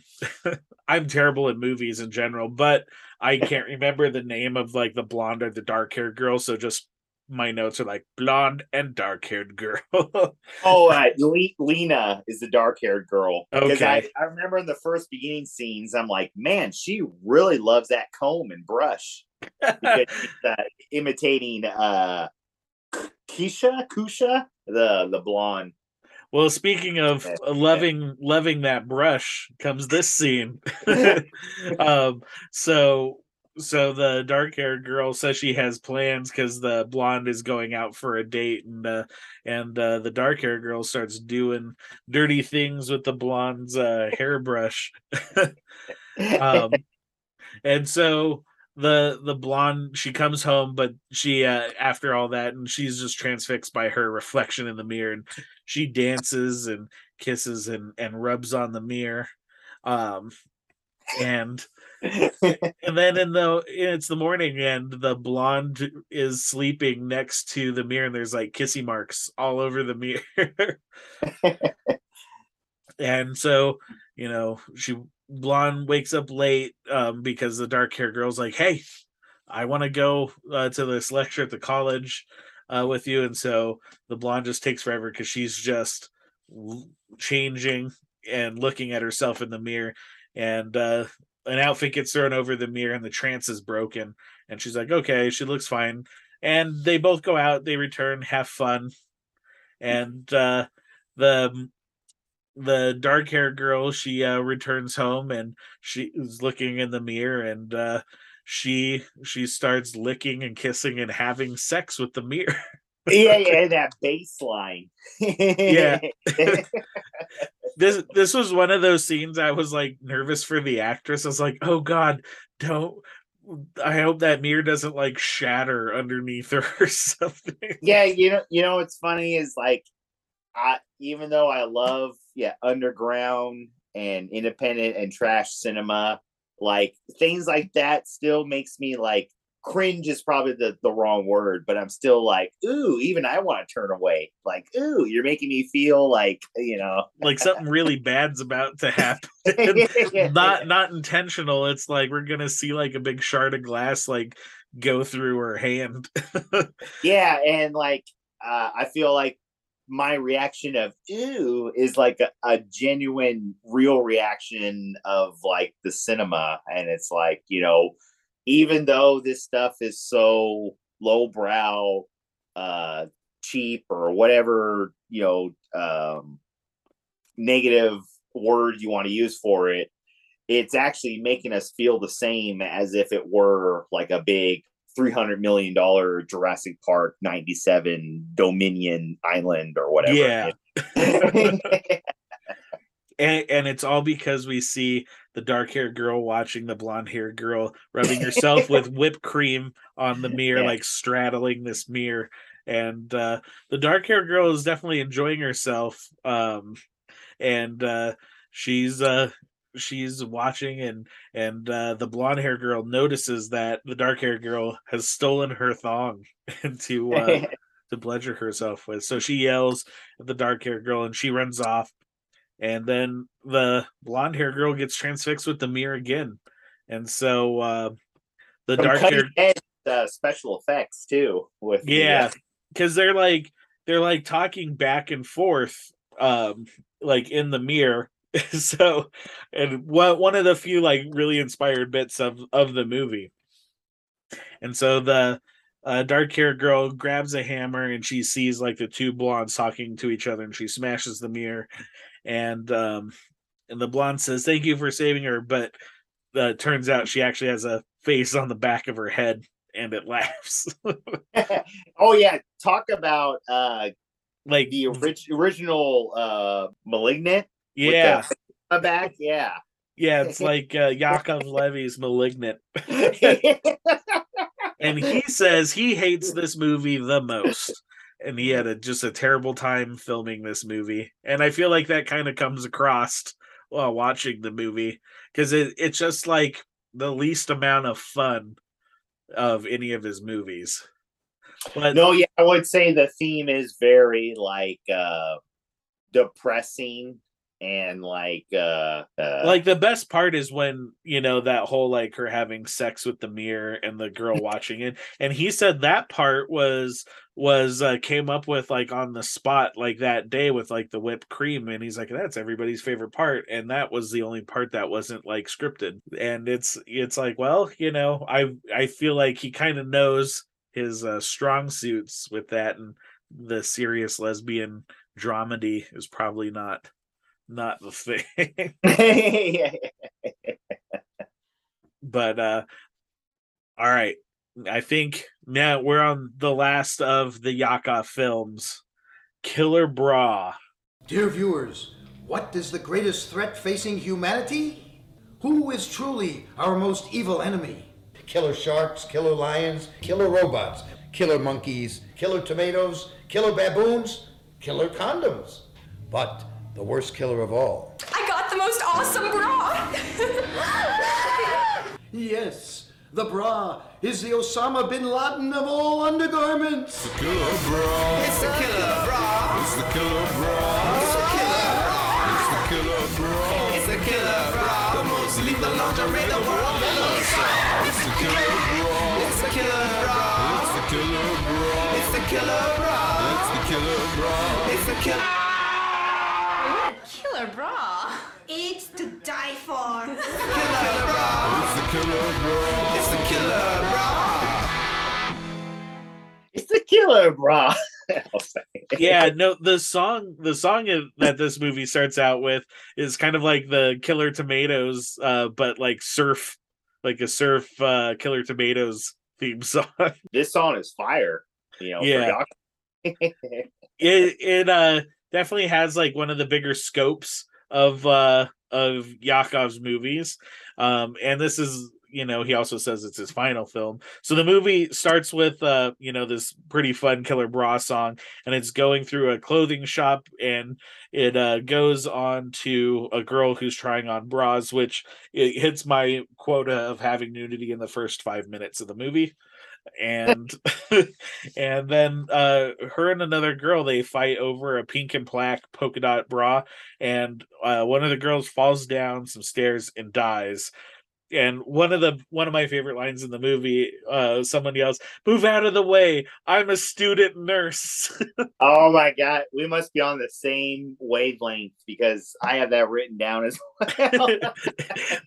I'm terrible at movies in general, but I can't remember the name of like the blonde or the dark haired girl. So just my notes are like blonde and dark haired girl. oh, uh, Le- Lena is the dark haired girl. Okay. I, I remember in the first beginning scenes, I'm like, man, she really loves that comb and brush. Because she's uh, imitating uh, Keisha, Kusha, the, the blonde. Well, speaking of loving loving that brush, comes this scene. um, so so the dark-haired girl says she has plans because the blonde is going out for a date, and uh, and uh, the dark-haired girl starts doing dirty things with the blonde's uh, hairbrush. um, and so the the blonde, she comes home, but she uh, after all that, and she's just transfixed by her reflection in the mirror, and she dances and kisses and and rubs on the mirror, um and and then in the it's the morning, and the blonde is sleeping next to the mirror, and there's like kissy marks all over the mirror. And so, you know, she blonde wakes up late um, because the dark hair girl's like, hey, I want to go uh, to this lecture at the college uh, with you. And so the blonde just takes forever because she's just changing and looking at herself in the mirror. And uh, an outfit gets thrown over the mirror and the trance is broken. And she's like, okay, she looks fine. And they both go out. They return, have fun. And uh, the... the dark-haired girl, she uh, returns home, and she's looking in the mirror, and uh, she she starts licking and kissing and having sex with the mirror. yeah, yeah, that baseline. yeah, this this was one of those scenes I was like nervous for the actress. I was like, oh god, don't. I hope that mirror doesn't like shatter underneath her or something. Yeah, you know, you know what's funny is like, I even though I love. Yeah, underground and independent and trash cinema, like things like that still makes me like cringe is probably the, the wrong word, but I'm still like, ooh, even I want to turn away. Like, ooh, you're making me feel like, you know, like something really bad's about to happen. not not intentional. It's like we're gonna see like a big shard of glass like go through her hand. yeah, and like uh, I feel like my reaction of ew is like a, a genuine real reaction of like the cinema. And it's like, you know, even though this stuff is so lowbrow, uh, cheap or whatever, you know, um, negative word you want to use for it, it's actually making us feel the same as if it were like a big three hundred million dollars Jurassic Park ninety-seven Dominion Island or whatever. Yeah. and, and it's all because we see the dark-haired girl watching the blonde-haired girl rubbing herself with whipped cream on the mirror, like straddling this mirror. And uh, the dark-haired girl is definitely enjoying herself. Um, and uh, she's... Uh, she's watching, and and uh, the blonde hair girl notices that the dark hair girl has stolen her thong to uh, to pleasure herself with. So she yells at the dark hair girl, and she runs off. And then the blonde hair girl gets transfixed with the mirror again. And so uh, the dark hair uh, special effects too. With yeah, because they're like they're like talking back and forth, um, like in the mirror. So, and what one of the few like really inspired bits of of the movie. And so the uh, dark haired girl grabs a hammer, and she sees like the two blondes talking to each other, and she smashes the mirror. And um, and the blonde says, "Thank you for saving her," but uh, turns out she actually has a face on the back of her head, and it laughs. Oh yeah, talk about uh, like the orig- original uh, Malignant. Yeah, back, yeah, yeah. It's like uh, Yakov Levi's *Malignant*, and he says he hates this movie the most, and he had a, just a terrible time filming this movie. And I feel like that kind of comes across while watching the movie, because it, it's just like the least amount of fun of any of his movies. But no, yeah, I would say the theme is very like. Uh... depressing and like uh, uh like the best part is when, you know, that whole like her having sex with the mirror and the girl watching it, and he said that part was was uh, came up with like on the spot like that day with like the whipped cream, and he's like, that's everybody's favorite part, and that was the only part that wasn't like scripted. And it's it's like, well, you know, I I feel like he kind of knows his uh, strong suits with that, and the serious lesbian dramedy is probably not not the thing. But uh all right, I think now we're on the last of the Yakov films, Killer Bra. Dear viewers, what is the greatest threat facing humanity? Who is truly our most evil enemy? Killer sharks, killer lions, killer robots, killer monkeys, killer tomatoes, killer baboons, killer condoms. But the worst killer of all. I got the most awesome bra! Yes, the bra is the Osama bin Laden of all undergarments. It's the killer bra. It's the killer bra. It's the killer bra. It's the killer bra. It's the killer bra. It's the killer bra. The most lethal lingerie the world ever saw. It's the killer bra. It's the killer bra. It's the killer bra. It's the killer bra. It's the killer bra. It's the killer. Killer bra. It's to die for. Killer bra. It's the killer bra. It's the killer bra. It's the killer bra. Yeah, no, the song the song that this movie starts out with is kind of like the Killer Tomatoes, uh, but like surf, like a surf uh, Killer Tomatoes theme song. This song is fire, you know. Yeah. For it it uh definitely has like one of the bigger scopes of uh, of Yakov's movies. Um, and this is, you know, he also says it's his final film. So the movie starts with, uh, you know, this pretty fun Killer Bra song, and it's going through a clothing shop, and it uh, goes on to a girl who's trying on bras, which it hits my quota of having nudity in the first five minutes of the movie. And and then uh her and another girl, they fight over a pink and black polka dot bra, and uh one of the girls falls down some stairs and dies. And one of the one of my favorite lines in the movie, uh someone yells, "Move out of the way, I'm a student nurse." Oh my god, we must be on the same wavelength, because I have that written down as well.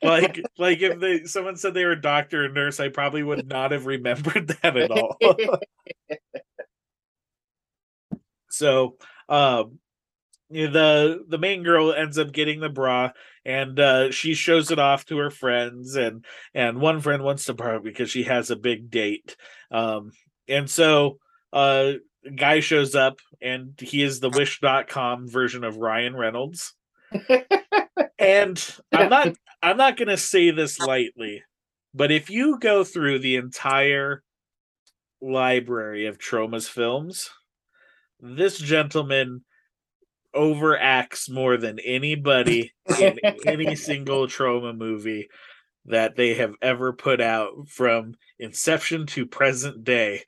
like like if they someone said they were a doctor or nurse, I probably would not have remembered that at all. So um The the main girl ends up getting the bra, and uh, she shows it off to her friends, and and one friend wants to borrow it because she has a big date. Um, and so uh, a guy shows up, and he is the wish dot com version of Ryan Reynolds. And I'm not I'm not going to say this lightly, but if you go through the entire library of Troma's films, this gentleman overacts more than anybody in any single Troma movie that they have ever put out from inception to present day.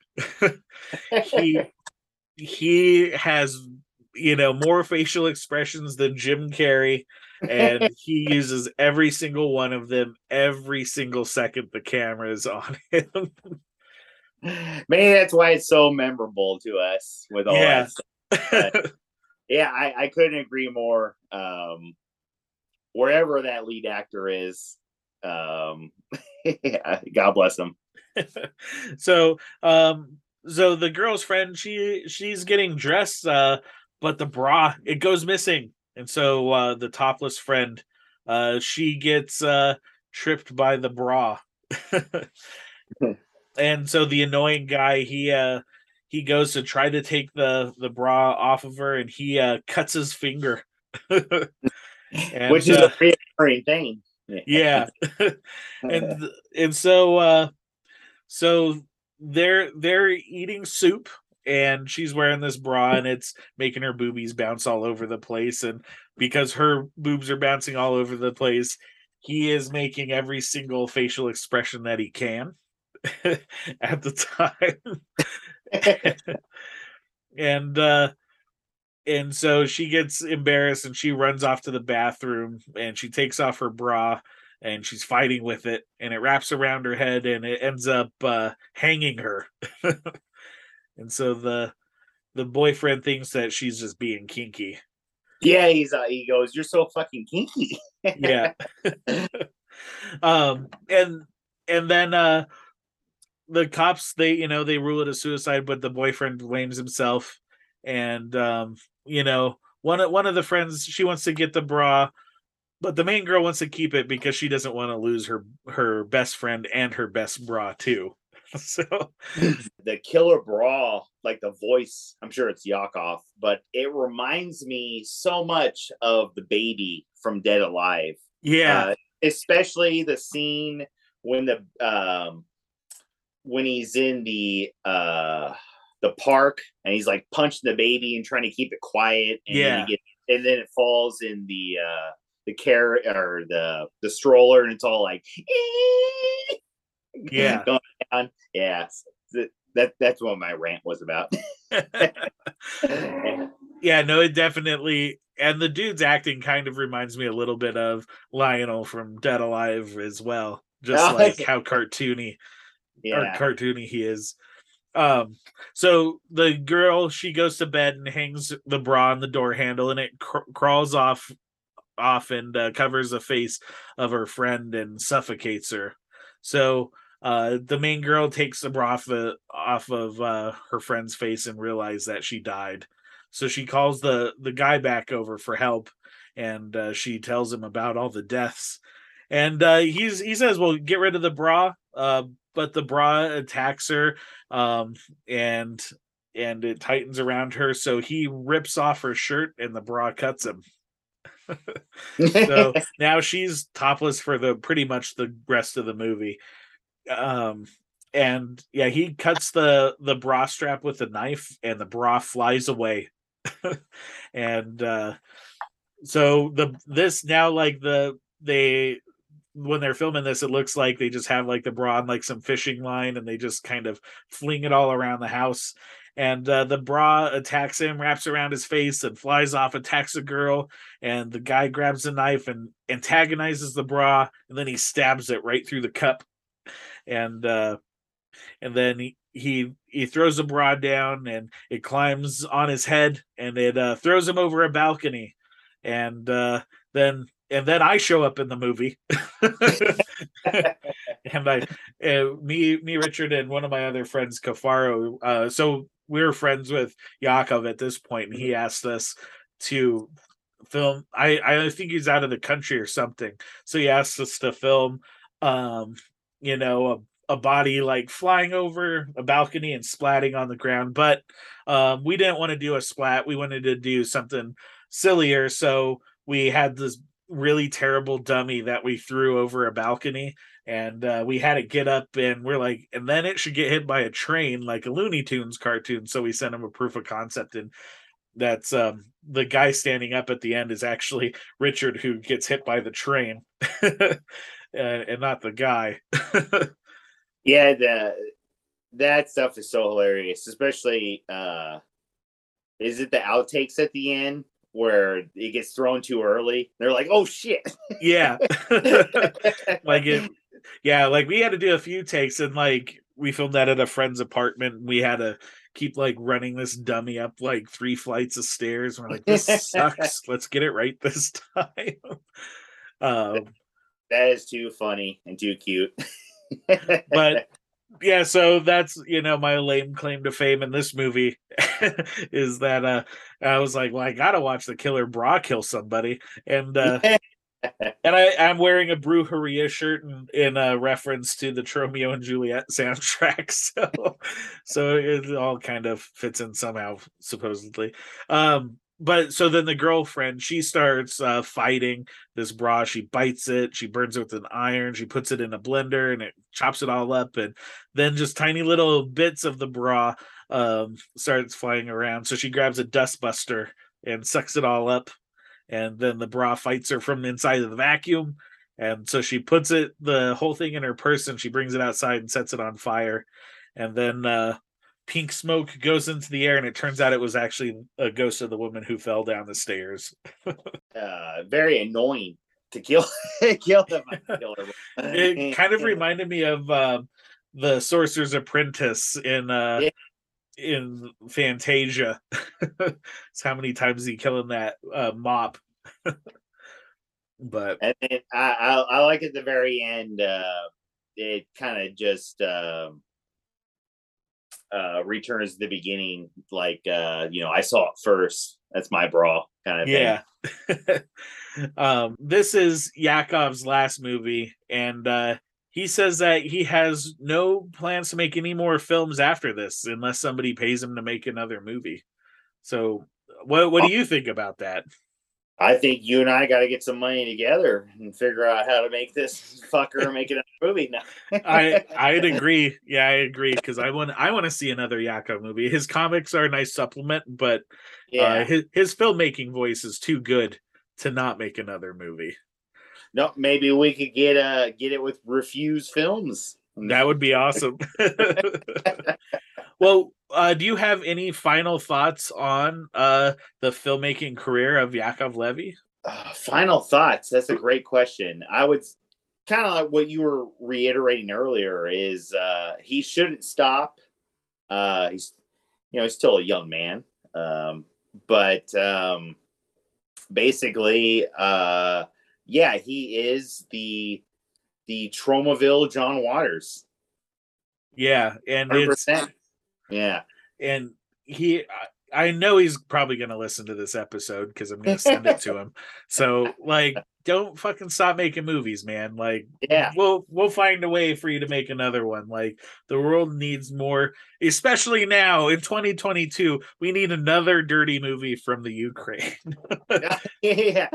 he he has, you know, more facial expressions than Jim Carrey, and he uses every single one of them every single second the camera is on him. Maybe that's why it's so memorable to us with all yeah. that stuff. Yeah, I, I couldn't agree more. Um, wherever that lead actor is, um, yeah, God bless him. So, um, so the girl's friend, she she's getting dressed, uh, but the bra, it goes missing, and so uh, the topless friend, uh, she gets uh, tripped by the bra, and so the annoying guy, he. Uh, He goes to try to take the, the bra off of her, and he uh, cuts his finger. and, Which is uh, a reoccurring thing. Yeah. and and so uh, so they're they're eating soup, and she's wearing this bra, and it's making her boobies bounce all over the place. And because her boobs are bouncing all over the place, he is making every single facial expression that he can at the time. and uh And so she gets embarrassed and she runs off to the bathroom and she takes off her bra and she's fighting with it and it wraps around her head and it ends up uh, hanging her. And so the the boyfriend thinks that she's just being kinky. Yeah, he's uh, he goes, "You're so fucking kinky." Yeah. um, and and then uh, the cops, they you know they rule it a suicide, but the boyfriend blames himself. And um, you know, one of one of the friends, she wants to get the bra, but the main girl wants to keep it because she doesn't want to lose her her best friend and her best bra too. So the killer bra, like the voice, I'm sure it's Yakov, but it reminds me so much of the baby from Dead Alive. Yeah, uh, especially the scene when the um, when he's in the. Uh, the park and he's like punching the baby and trying to keep it quiet and, yeah. then, he gets, and then it falls in the uh the carrot or the the stroller and it's all like ee! yeah going down. yeah that that's what my rant was about. Yeah, no, it definitely, and the dude's acting kind of reminds me a little bit of Lionel from Dead Alive as well, just oh, like how cartoony yeah. or cartoony he is. Um, so the girl, she goes to bed and hangs the bra on the door handle and it cr- crawls off, off and uh, covers the face of her friend and suffocates her. So, uh, the main girl takes the bra off, the, off of, uh, her friend's face and realizes that she died. So she calls the, the guy back over for help. And, uh, she tells him about all the deaths and, uh, he's, he says, well, get rid of the bra, uh, but the bra attacks her um, and and it tightens around her. So he rips off her shirt and the bra cuts him. So now she's topless for the pretty much the rest of the movie. Um, and yeah, he cuts the, the bra strap with a knife and the bra flies away. And uh, so the this now like the they... when they're filming this, it looks like they just have like the bra on like some fishing line and they just kind of fling it all around the house. And uh, the bra attacks him, wraps around his face and flies off, attacks a girl. And the guy grabs a knife and antagonizes the bra. And then he stabs it right through the cup. And, uh, and then he, he, he throws the bra down and it climbs on his head and it uh, throws him over a balcony. And uh, then, And then I show up in the movie, and I, uh, me, me, Richard, and one of my other friends, Kafaro. Uh, so we were friends with Yakov at this point, and he asked us to film. I, I think he's out of the country or something, so he asked us to film, um, you know, a, a body like flying over a balcony and splatting on the ground. But um, we didn't want to do a splat; we wanted to do something sillier. So we had this really terrible dummy that we threw over a balcony and uh, we had it get up and we're like, and then it should get hit by a train like a Looney Tunes cartoon. So we sent him a proof of concept, and that's um, the guy standing up at the end is actually Richard, who gets hit by the train and, and not the guy. Yeah, the, that stuff is so hilarious, especially uh, is it the outtakes at the end where it gets thrown too early? They're like, oh shit. Yeah. Like it, yeah, like we had to do a few takes, and like we filmed that at a friend's apartment. We had to keep like running this dummy up like three flights of stairs. We're like, this sucks. Let's get it right this time. Um, that is too funny and too cute. But yeah, so that's, you know, my lame claim to fame in this movie is that uh, I was like, well, I gotta watch the killer bra kill somebody, and uh, and I, I'm wearing a Brujeria shirt in, in uh, reference to the Romeo and Juliet soundtrack, so so it all kind of fits in somehow, supposedly. Um, but so then the girlfriend, she starts uh, fighting this bra. She bites it. She burns it with an iron. She puts it in a blender and it chops it all up. And then just tiny little bits of the bra um, starts flying around. So she grabs a dustbuster and sucks it all up. And then the bra fights her from inside of the vacuum. And so she puts it, the whole thing in her purse, and she brings it outside and sets it on fire. And then uh, pink smoke goes into the air, and it turns out it was actually a ghost of the woman who fell down the stairs. uh, very annoying to kill. kill them. Kill them. It kind of reminded me of uh, the Sorcerer's Apprentice in uh, yeah. in Fantasia. It's how many times he killing that uh, mop. But and then I, I I like at the very end. Uh, it kind of just. Uh, Uh, returns to the beginning, like uh, you know, I saw it first. That's my bra, kind of. Yeah. Thing. um, this is Yakov's last movie, and uh, he says that he has no plans to make any more films after this, unless somebody pays him to make another movie. So, what what do you think about that? I think you and I got to get some money together and figure out how to make this fucker make another movie now. I I'd agree. Yeah, I agree, because I want I want to see another Yakov movie. His comics are a nice supplement, but yeah, uh, his his filmmaking voice is too good to not make another movie. No, maybe we could get uh get it with Refuse Films. That would be awesome. Well, uh, do you have any final thoughts on uh, the filmmaking career of Yakov Levi? Uh, final thoughts. That's a great question. I would kind of like what you were reiterating earlier is uh, he shouldn't stop. Uh, he's, you know, he's still a young man. Um, but um, basically, uh, yeah, he is the the Tromaville John Waters. Yeah. And one hundred percent. It's. Yeah, and he, I know he's probably going to listen to this episode because I'm going to send it to him. So, like, don't fucking stop making movies, man. Like, yeah, we'll we'll find a way for you to make another one. Like, the world needs more, especially now in twenty twenty-two. We need another dirty movie from the Ukraine. Yeah,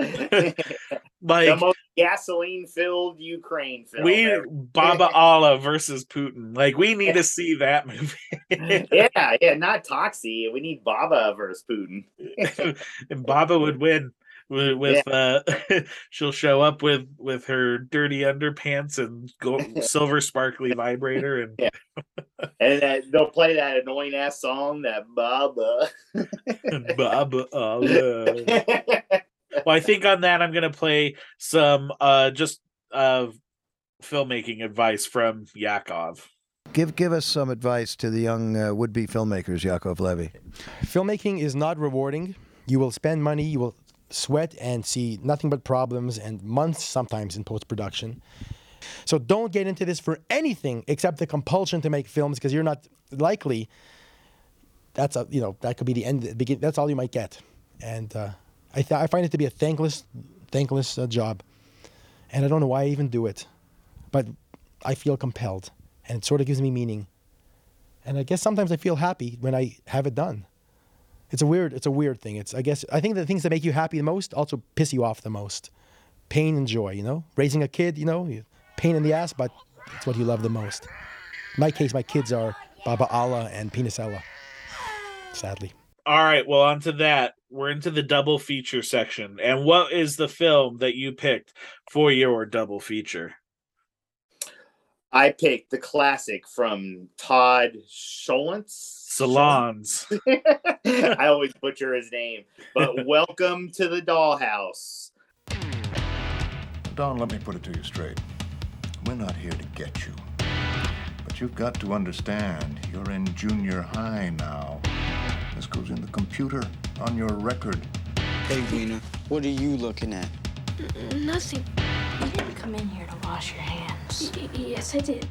like the most gasoline-filled Ukraine film. We Baba Allah versus Putin. Like, we need to see that movie. yeah, yeah, not Toxie. We need Baba versus Putin. And Baba would win. With yeah. uh, she'll show up with, with her dirty underpants and gold, silver sparkly vibrator, and yeah. and uh, they'll play that annoying ass song that Baba Baba Allah. Well, I think on that I'm gonna play some uh, just uh, filmmaking advice from Yakov. Give give us some advice to the young uh, would be filmmakers, Yakov Levi. Filmmaking is not rewarding. You will spend money. You will sweat and see nothing but problems and months sometimes in post-production. So don't get into this for anything except the compulsion to make films, because you're not likely. That's a, you know, that could be the end. The begin, that's all you might get. And uh, I th- I find it to be a thankless, thankless uh, job. And I don't know why I even do it, but I feel compelled, and it sort of gives me meaning. And I guess sometimes I feel happy when I have it done. It's a weird, it's a weird thing. It's, I guess, I think the things that make you happy the most also piss you off the most. Pain and joy, you know? Raising a kid, you know? Pain in the ass, but it's what you love the most. In my case, my kids are Baba Allah and Penisella, sadly. All right, well, on to that. We're into the double feature section. And what is the film that you picked for your double feature? I picked the classic from Todd Solondz. Solondz. I always butcher his name. But welcome to the dollhouse. Don, let me put it to you straight. We're not here to get you. But you've got to understand, you're in junior high now. This goes in the computer, on your record. Hey, Wiener, what are you looking at? Nothing. You didn't come in here to wash your hands. Y- yes, I did.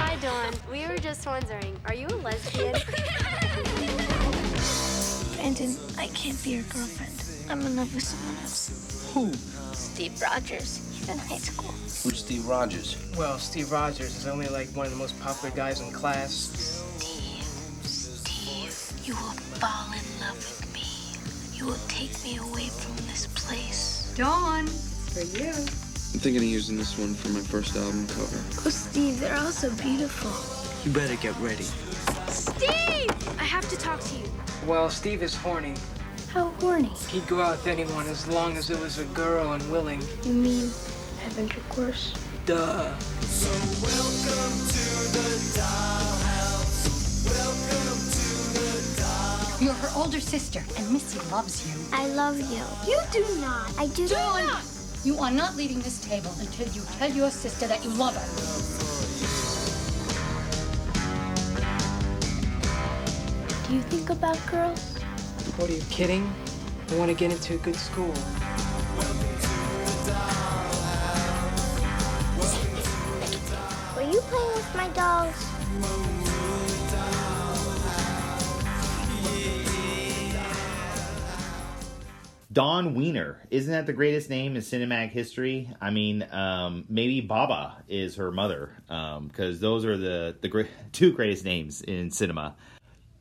Hi, Dawn. We were just wondering, are you a lesbian? Brandon, I can't be your girlfriend. I'm in love with someone else. Who? Steve Rogers. He's in high school. Who's Steve Rogers? Well, Steve Rogers is only like one of the most popular guys in class. Steve, Steve, you will fall in love with me. You will take me away from this place. Dawn, it's for you. I'm thinking of using this one for my first album cover. Oh, Steve, they're all so beautiful. You better get ready. Steve! I have to talk to you. Well, Steve is horny. How horny? He'd go out with anyone as long as it was a girl and willing. You mean have intercourse? Duh. So welcome to the dollhouse. Welcome to older sister, and Missy loves you. I love you. You do not. I do, do not. not. You are not leaving this table until you tell your sister that you love her. Do you think about girls? What, are you kidding? I want to get into a good school. Were you playing with my dolls? Don Wiener. Isn't that the greatest name in cinematic history? I mean, um, maybe Baba is her mother, because um, those are the, the great, two greatest names in cinema.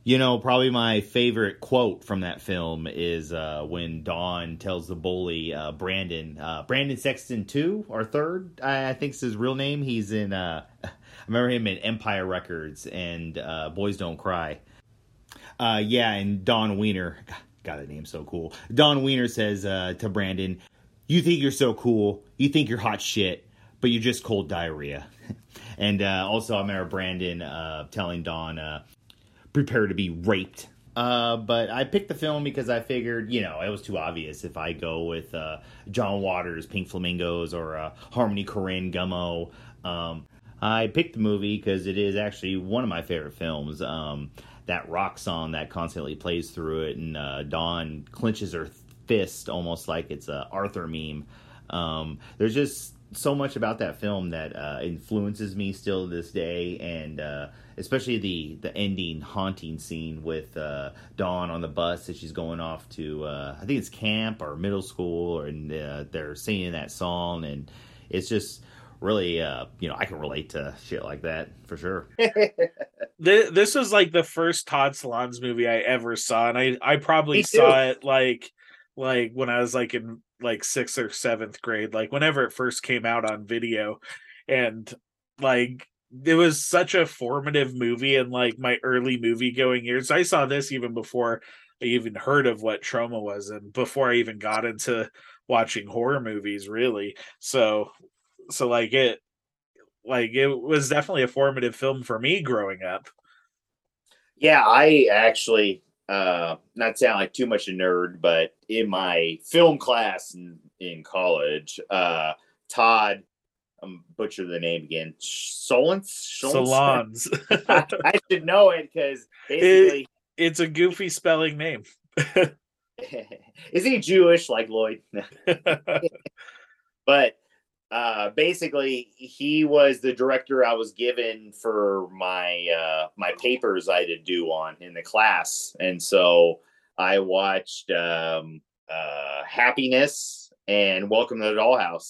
You know, probably my favorite quote from that film is uh, when Don tells the bully, uh, Brandon, uh, Brandon Sexton two or third, I, I think is his real name. He's in, uh, I remember him in Empire Records and uh, Boys Don't Cry. Uh, yeah, and Don Wiener. God, that name's so cool. Don Wiener says uh, to Brandon, you think you're so cool, you think you're hot shit, but you're just cold diarrhea. And uh, also I remember Brandon uh, telling Don, uh, prepare to be raped. Uh, but I picked the film because I figured, you know, it was too obvious if I go with uh, John Waters, Pink Flamingos, or uh, Harmony Korine, Gummo. Um, I picked the movie because it is actually one of my favorite films. Um That rock song that constantly plays through it, and uh, Dawn clenches her fist almost like it's a Arthur meme. Um, there's just so much about that film that uh, influences me still to this day, and uh, especially the, the ending haunting scene with uh, Dawn on the bus as she's going off to, uh, I think it's camp or middle school, or, and uh, they're singing that song, and it's just... Really, uh, you know, I can relate to shit like that for sure. this, this was like the first Todd Solondz movie I ever saw, and I, I probably saw it like like when I was like in like sixth or seventh grade, like whenever it first came out on video, and like it was such a formative movie in like my early movie going years. I saw this even before I even heard of what Troma was, and before I even got into watching horror movies, really. So. So like it, like it was definitely a formative film for me growing up. Yeah, I actually, uh, not sound like too much a nerd, but in my film class in, in college, uh, Todd, I'm butchering the name again, Solondz? Solondz. I, I should know it because basically... It, it's a goofy spelling name. Is he Jewish like Lloyd? But... Uh, basically, he was the director I was given for my uh, my papers I had to do on in the class, and so I watched um, uh, Happiness and Welcome to the Dollhouse,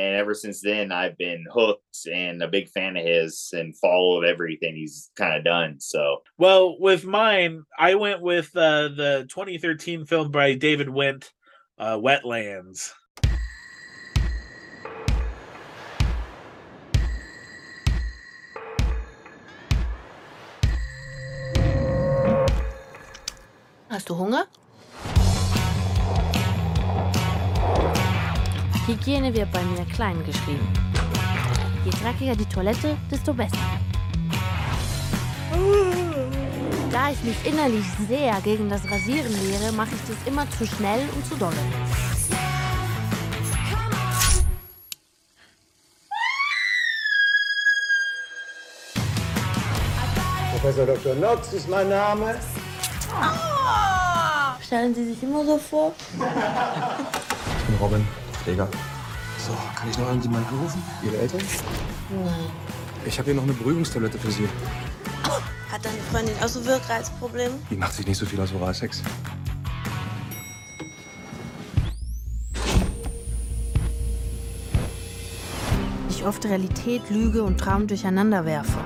and ever since then I've been hooked and a big fan of his and followed everything he's kind of done. So, well, with mine, I went with uh, the twenty thirteen film by David Wint, uh, Wetlands. Hast du Hunger? Hygiene wird bei mir klein geschrieben. Je dreckiger die Toilette, desto besser. Da ich mich innerlich sehr gegen das Rasieren wehre, mache ich das immer zu schnell und zu doll. Professor Doktor Notz ist mein Name. Oh! Stellen Sie sich immer so vor. Ich bin Robin, Pfleger. So, kann ich noch irgendjemanden anrufen? Ihre Eltern? Nein. Ich habe hier noch eine Beruhigungstablette für Sie. Oh, hat deine Freundin auch so Wirkreizprobleme? Die macht sich nicht so viel aus Oralsex. Ich oft Realität, Lüge und Traum durcheinander werfe.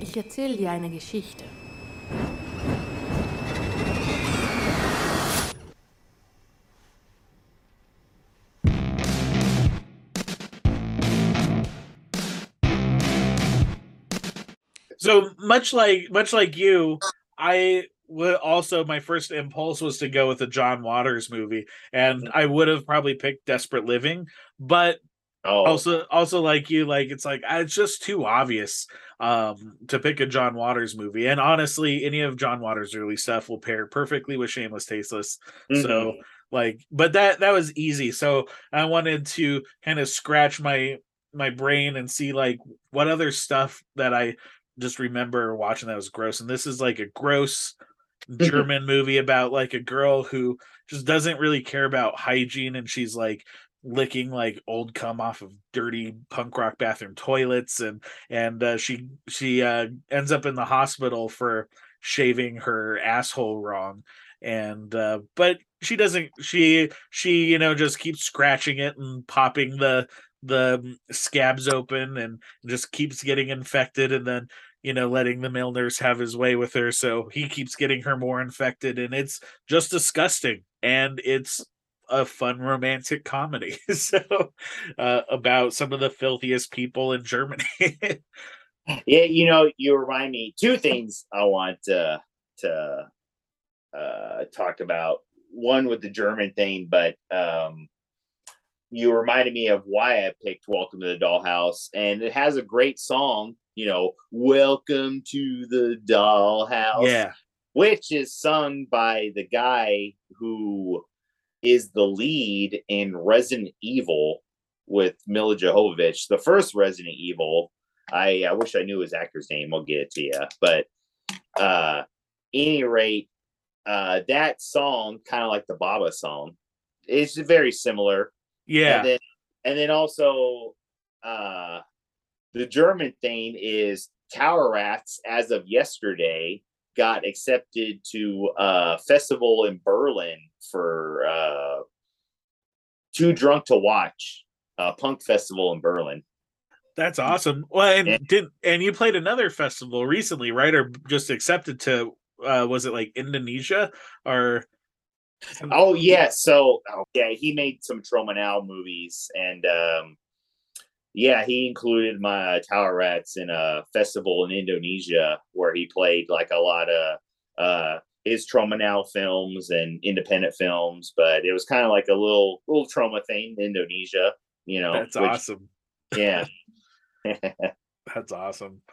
Ich erzähle dir eine Geschichte. So much like much like you, I would also, my first impulse was to go with a John Waters movie, and I would have probably picked Desperate Living, but oh. also also like you, like it's like it's just too obvious um, to pick a John Waters movie. And honestly, any of John Waters' early stuff will pair perfectly with Shameless Tasteless. Mm-hmm. So like, but that that was easy. So I wanted to kind of scratch my my brain and see like what other stuff that I just remember watching that was gross. And this is like a gross German movie about like a girl who just doesn't really care about hygiene, and she's like licking like old cum off of dirty punk rock bathroom toilets, and and uh, she she uh, ends up in the hospital for shaving her asshole wrong, and uh, but she doesn't she she you know just keeps scratching it and popping the the scabs open and just keeps getting infected, and then you know, letting the male nurse have his way with her. So he keeps getting her more infected, and it's just disgusting. And it's a fun romantic comedy. so uh, about some of the filthiest people in Germany. yeah. You know, you remind me two things I want to, to uh, talk about. One with the German thing, but um, you reminded me of why I picked Welcome to the Dollhouse, and it has a great song. You know, welcome to the dollhouse, yeah. which is sung by the guy who is the lead in Resident Evil with Mila Jovovich, the first Resident Evil. I, I wish I knew his actor's name. I'll get it to you. But uh, any rate, uh, that song, kind of like the Baba song, is very similar. Yeah. And then, and then also... Uh, The German thing is Tower Rats, as of yesterday, got accepted to a festival in Berlin for uh, Too Drunk to Watch, a punk festival in Berlin. That's awesome. Well, and, and did and you played another festival recently, right? Or just accepted to uh, was it like Indonesia or? Oh yeah, so oh, yeah, he made some Troma Now movies and. Um, Yeah, he included my Tower Rats in a festival in Indonesia where he played like a lot of uh, his Troma Now films and independent films. But it was kind of like a little little Troma thing in Indonesia, you know. That's which, awesome. Yeah. That's awesome.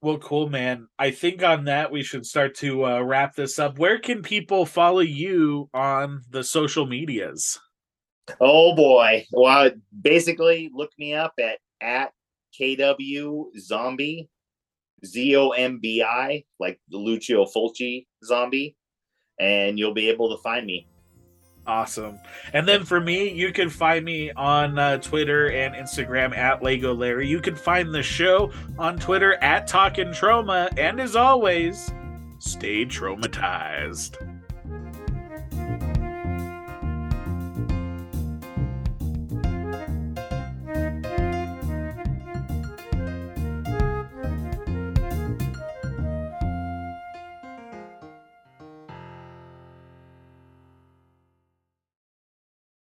Well, cool, man. I think on that we should start to uh, wrap this up. Where can people follow you on the social medias? Oh boy. Well, basically look me up at, at K W Zombie, Z O M B I, like the Lucio Fulci zombie, and you'll be able to find me. Awesome. And then for me, you can find me on uh, Twitter and Instagram at Lego Larry. You can find the show on Twitter at Talking Troma. And as always, stay traumatized.